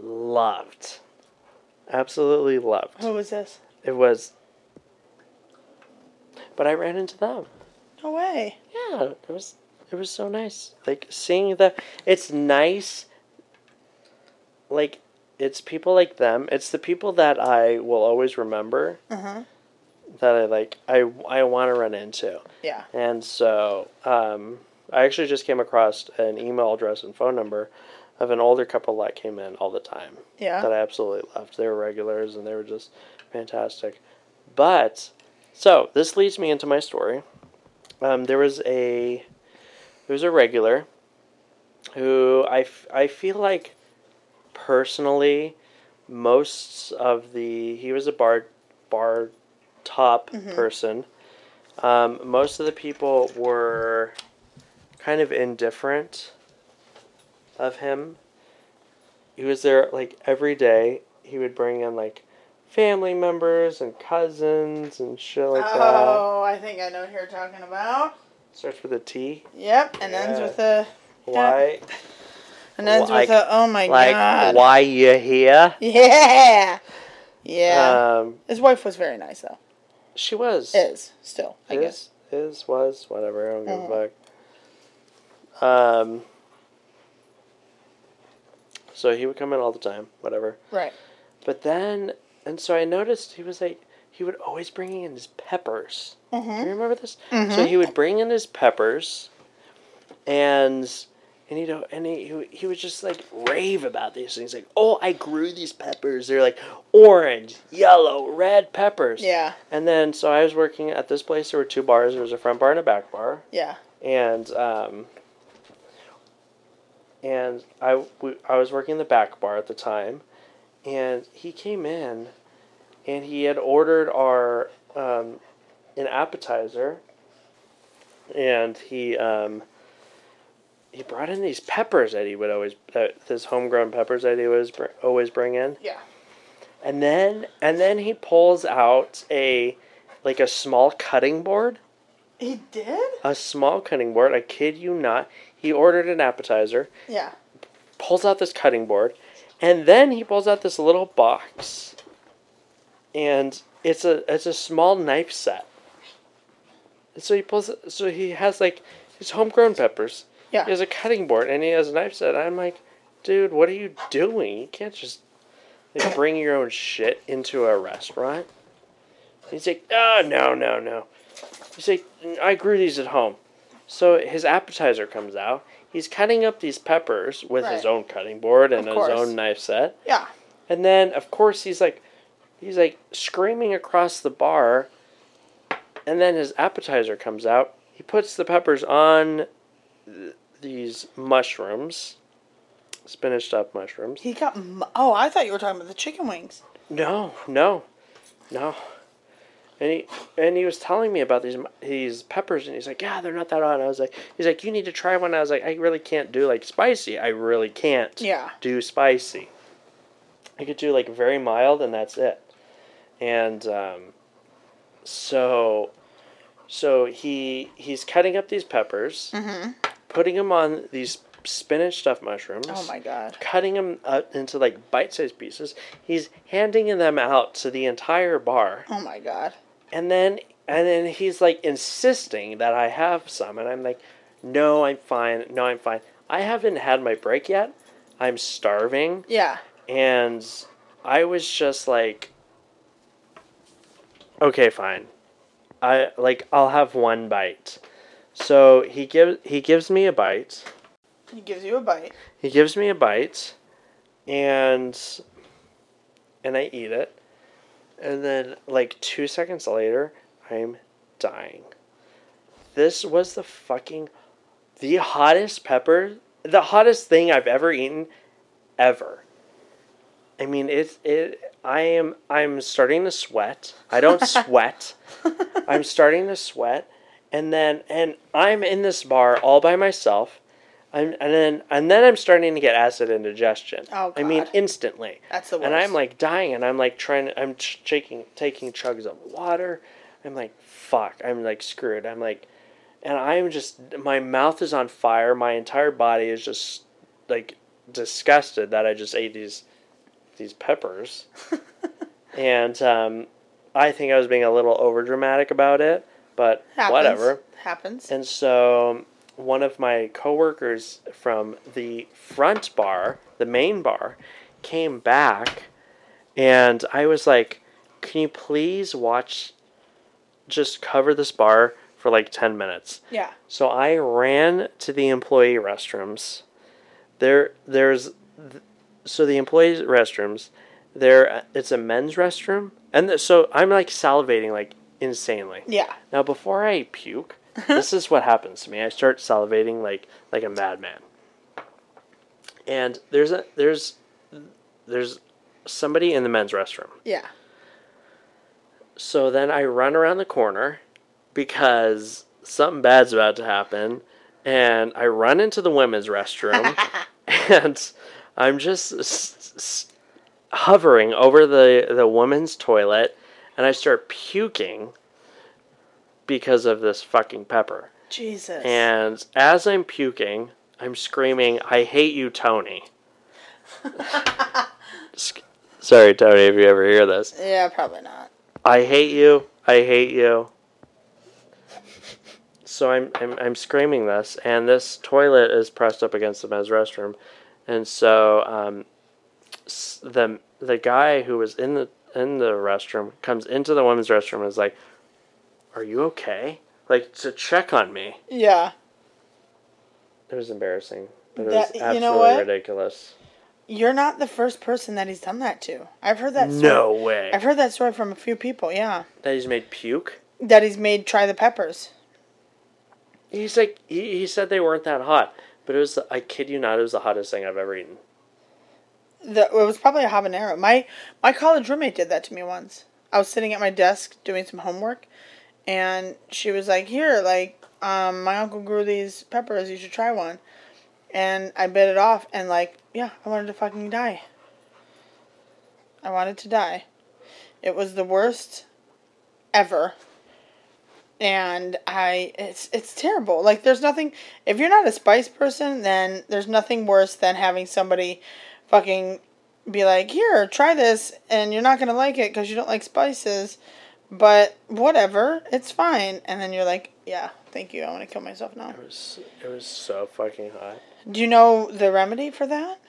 loved. Absolutely loved. What was this? But I ran into them. No way. Yeah. It was so nice. Like, seeing it's nice. Like, it's people like them. It's the people that I will always remember. Uh-huh. That I want to run into. Yeah. And so, I actually just came across an email address and phone number of an older couple that came in all the time. Yeah. That I absolutely loved. They were regulars, and they were just fantastic. But, so, this leads me into my story. There was a regular who I feel like, personally, he was a bar top mm-hmm. person. Most of the people were kind of indifferent of him. He was there, like, every day. He would bring in, like, family members and cousins and shit like that. Oh, I think I know what you're talking about. Starts with a T. Yep, and ends with a... Why? And ends with a... Oh, my God. Like, why you here? Yeah. Yeah. His wife was very nice, though. She was. Is, still, I guess. Is, was, whatever. I don't give a fuck. So he would come in all the time, whatever. Right. But then... And so I noticed he was like... He would always bring in his peppers. Mm-hmm. Do you remember this? Mm-hmm. So he would bring in his peppers, and he would just, like, rave about these things. Like, oh, I grew these peppers. They're like orange, yellow, red peppers. Yeah. And then so I was working at this place. There were two bars. There was a front bar and a back bar. Yeah. And I was working the back bar at the time, and he came in. And he had ordered our an appetizer, and he brought in these peppers that he would always his homegrown peppers that he was always bring in. Yeah. And then he pulls out a small cutting board. He did? A small cutting board. I kid you not. He ordered an appetizer. Yeah. Pulls out this cutting board, and then he pulls out this little box. And it's a small knife set. So he has, like, his homegrown peppers. Yeah. He has a cutting board, and he has a knife set. I'm like, dude, what are you doing? You can't just, like, bring your own shit into a restaurant. And he's like, oh, no. He's like, I grew these at home. So his appetizer comes out. He's cutting up these peppers with his own cutting board and his own knife set. Yeah. And then, of course, he's screaming across the bar, and then his appetizer comes out. He puts the peppers on these mushrooms, spinach-stuffed mushrooms. He got... Oh, I thought you were talking about the chicken wings. No. And he was telling me about these peppers, and he's like, yeah, they're not that hot. I was like... He's like, you need to try one. I was like, I really can't do, like, spicy. I really can't do spicy. I could do, like, very mild, and that's it. And so he's cutting up these peppers, mm-hmm. putting them on these spinach stuffed mushrooms. Oh my God! Cutting them up into, like, bite-sized pieces. He's handing them out to the entire bar. Oh my God! And then he's, like, insisting that I have some, and I'm like, no, I'm fine. I haven't had my break yet. I'm starving. Yeah. And I was just like, okay, fine. I'll have one bite. So he gives me a bite. He gives you a bite. He gives me a bite, and I eat it. And then, like, 2 seconds later, I'm dying. This was the hottest pepper, the hottest thing I've ever eaten, ever. I mean, I'm starting to sweat. I don't sweat. I'm starting to sweat. And I'm in this bar all by myself. And then I'm starting to get acid indigestion. Oh, God. I mean, instantly. That's the worst. And I'm like dying, and I'm like taking chugs of water. I'm like, fuck. I'm like screwed. I'm like, and I'm just, my mouth is on fire. My entire body is just like disgusted that I just ate these peppers. And I think I was being a little overdramatic about it, but whatever. Happens. And so one of my coworkers from the front bar, the main bar, came back, and I was like, can you please just cover this bar for like 10 minutes? Yeah. So I ran to the employee restrooms. So the employees' restrooms, it's a men's restroom. And so I'm like salivating like insanely. Yeah. Now before I puke, this is what happens to me. I start salivating like a madman. And there's somebody in the men's restroom. Yeah. So then I run around the corner because something bad's about to happen, and I run into the women's restroom, and I'm just hovering over the woman's toilet, and I start puking because of this fucking pepper. Jesus. And as I'm puking, I'm screaming, I hate you, Tony. Sorry, Tony, if you ever hear this. Yeah, probably not. I hate you. I hate you. So I'm screaming this, and this toilet is pressed up against the men's restroom. And so the guy who was in the restroom comes into the women's restroom and is like, are you okay? Like, to check on me. Yeah. It was embarrassing. It was absolutely ridiculous. You're not the first person that he's done that to. I've heard that story. No way. I've heard that story from a few people, yeah. That he's made puke? That he's made try the peppers. He's like, he said they weren't that hot. But it was, I kid you not, it was the hottest thing I've ever eaten. It was probably a habanero. My college roommate did that to me once. I was sitting at my desk doing some homework, and she was like, here, like, my uncle grew these peppers, you should try one. And I bit it off, and like, yeah, I wanted to fucking die. I wanted to die. It was the worst ever. And it's terrible. Like, there's nothing, if you're not a spice person, then there's nothing worse than having somebody fucking be like, here, try this, and you're not going to like it because you don't like spices, but whatever, it's fine. And then you're like, yeah, thank you, I want to kill myself now. It was so fucking hot. Do you know the remedy for that?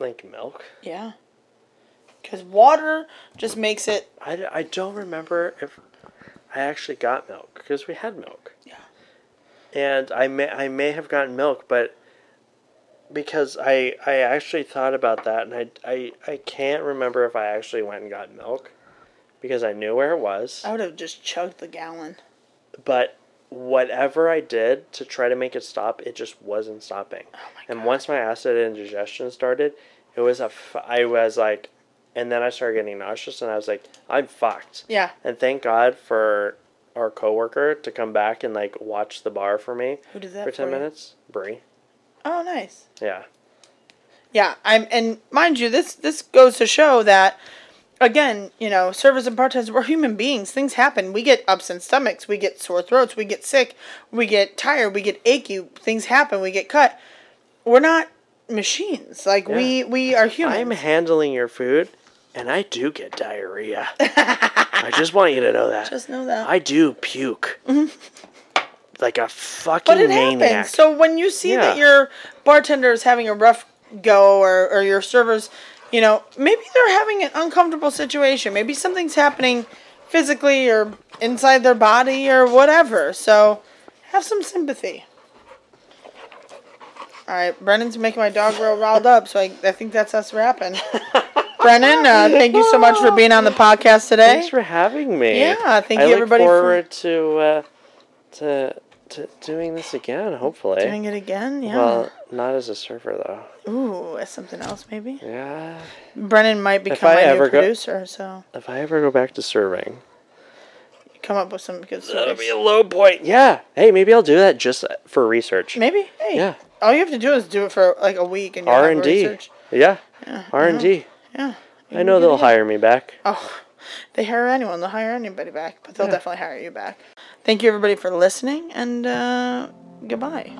Like milk? Yeah. Because water just makes it. I don't remember if I actually got milk, because we had milk. Yeah. And I may have gotten milk, but because I actually thought about that, and I can't remember if I actually went and got milk, because I knew where it was. I would have just chugged the gallon. But whatever I did to try to make it stop, it just wasn't stopping. Oh my God. And once my acid indigestion started, I was like. And then I started getting nauseous, and I was like, I'm fucked. Yeah. And thank God for our coworker to come back and, like, watch the bar for me. Who did that for 10 minutes? Brie. Oh, nice. Yeah. Yeah. And mind you, this goes to show that, again, you know, servers and bartenders, we're human beings. Things happen. We get ups in stomachs. We get sore throats. We get sick. We get tired. We get achy. Things happen. We get cut. We're not machines. Like, yeah. We are humans. I'm handling your food, and I do get diarrhea. I just want you to know that. Just know that. I do puke. Like a fucking maniac. But it happens. So when you see that your bartender is having a rough go, or your servers, you know, maybe they're having an uncomfortable situation. Maybe something's happening physically or inside their body or whatever. So have some sympathy. All right, Brennan's making my dog real riled up, so I think that's us wrapping. Brennan, thank you so much for being on the podcast today. Thanks for having me. Yeah, thank you, everybody. I look forward to doing this again, hopefully. Doing it again, yeah. Well, not as a server, though. Ooh, as something else, maybe? Yeah. Brennan might become my new producer, so. If I ever go back to serving. Come up with some good service. That'll be a low point. Yeah. Hey, maybe I'll do that just for research. Maybe. Hey. Yeah. All you have to do is do it for like a week and R&D. Research. Yeah. R&D. Yeah. I know they'll hire me back. Oh, they hire anyone. They'll hire anybody back, but they'll definitely hire you back. Thank you, everybody, for listening, and goodbye.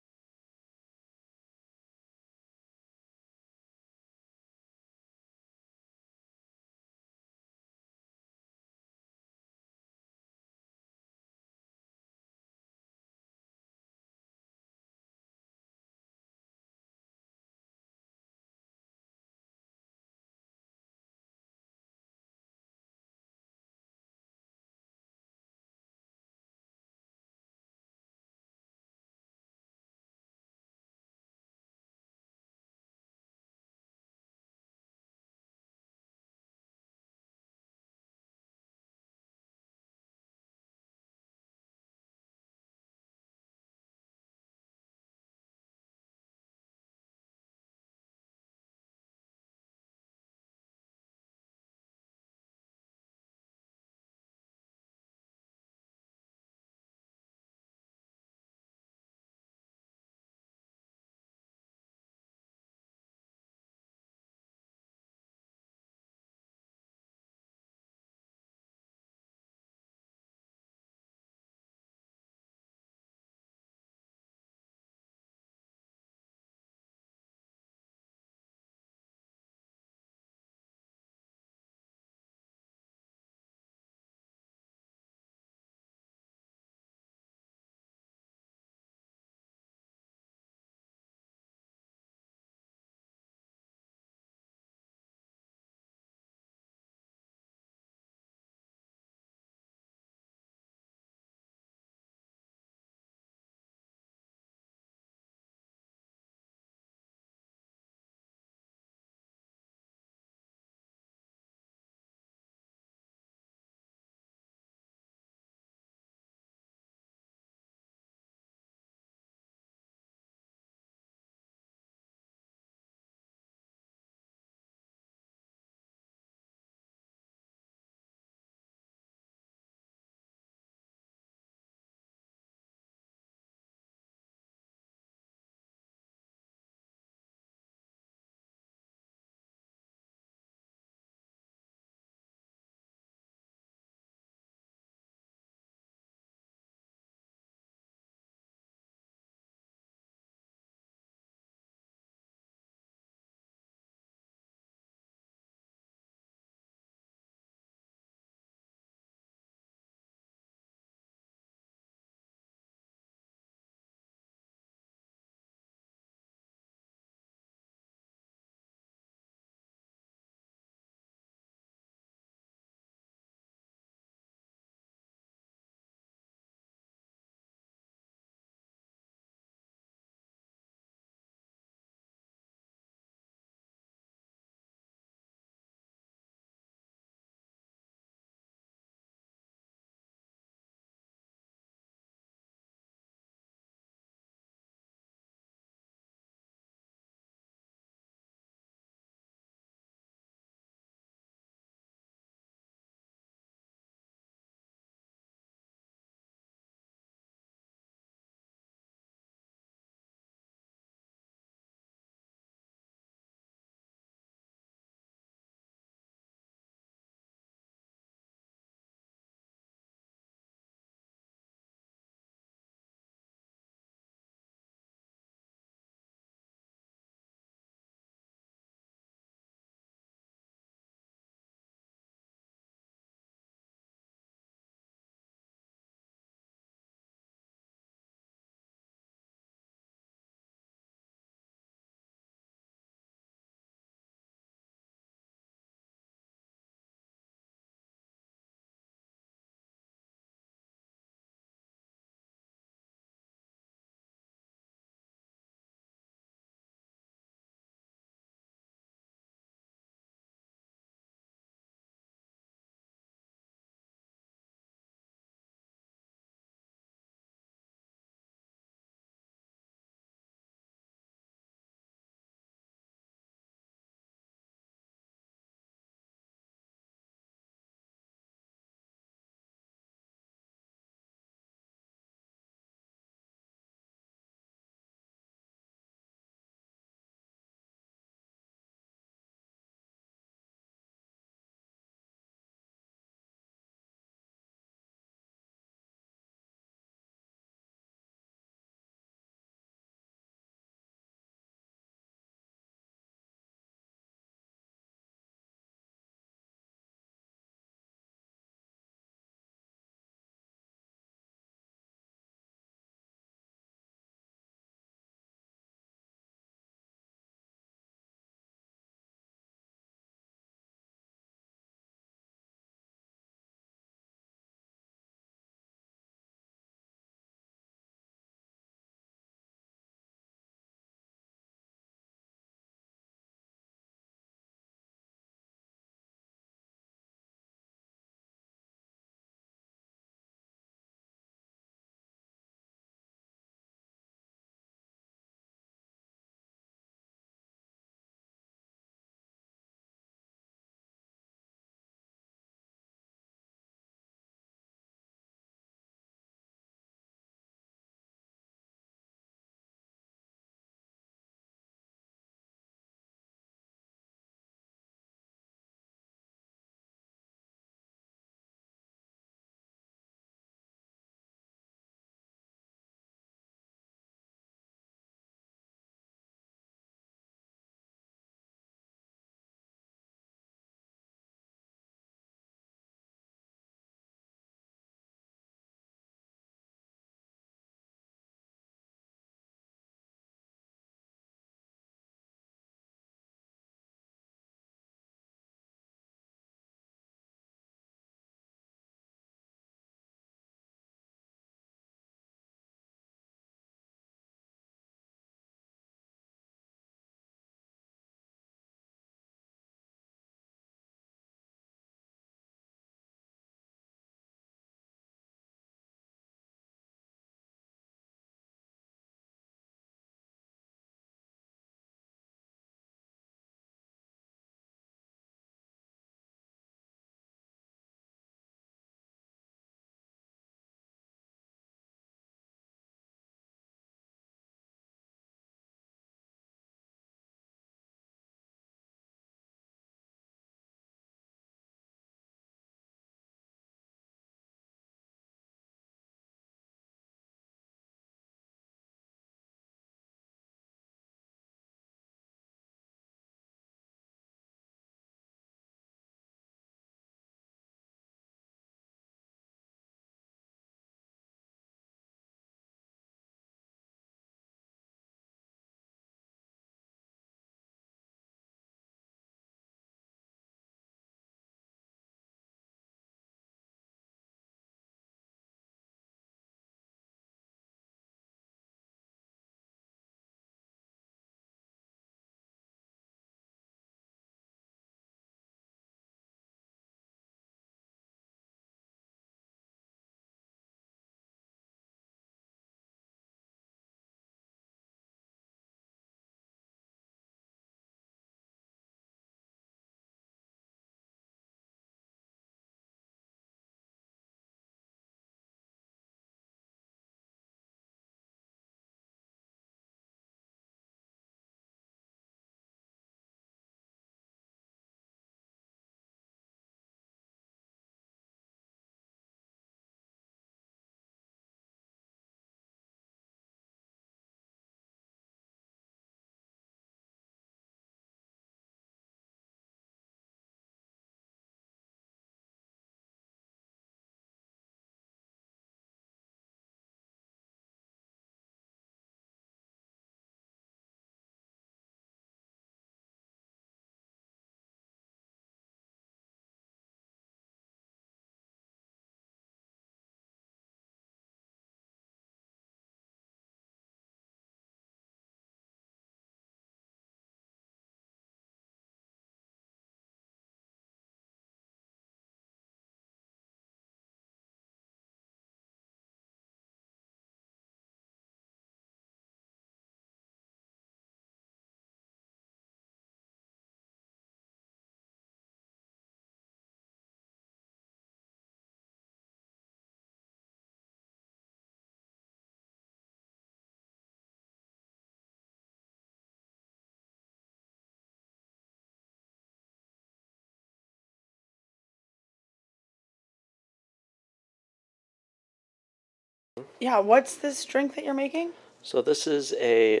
Yeah, what's this drink that you're making? So this is a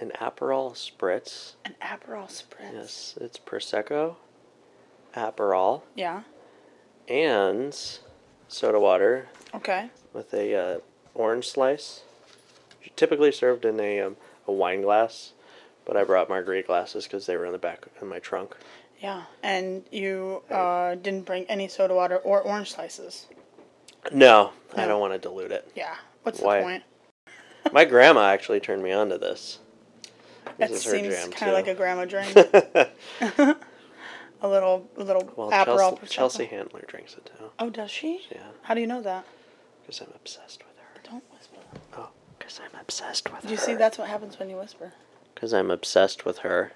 an Aperol Spritz. An Aperol Spritz? Yes, it's Prosecco, Aperol. Yeah. And soda water. Okay. With a orange slice. Typically served in a wine glass, but I brought margarita glasses because they were in the back in my trunk. Yeah, and you didn't bring any soda water or orange slices. No, I don't want to dilute it. Yeah, what's the point? My grandma actually turned me on to this. That seems kind of like a grandma drink. a little well, Aperol. Chelsea Handler drinks it too. Oh, does she? Yeah. How do you know that? Because I'm obsessed with her. Don't whisper. Oh, because I'm obsessed with her. You see, that's what happens when you whisper. Because I'm obsessed with her.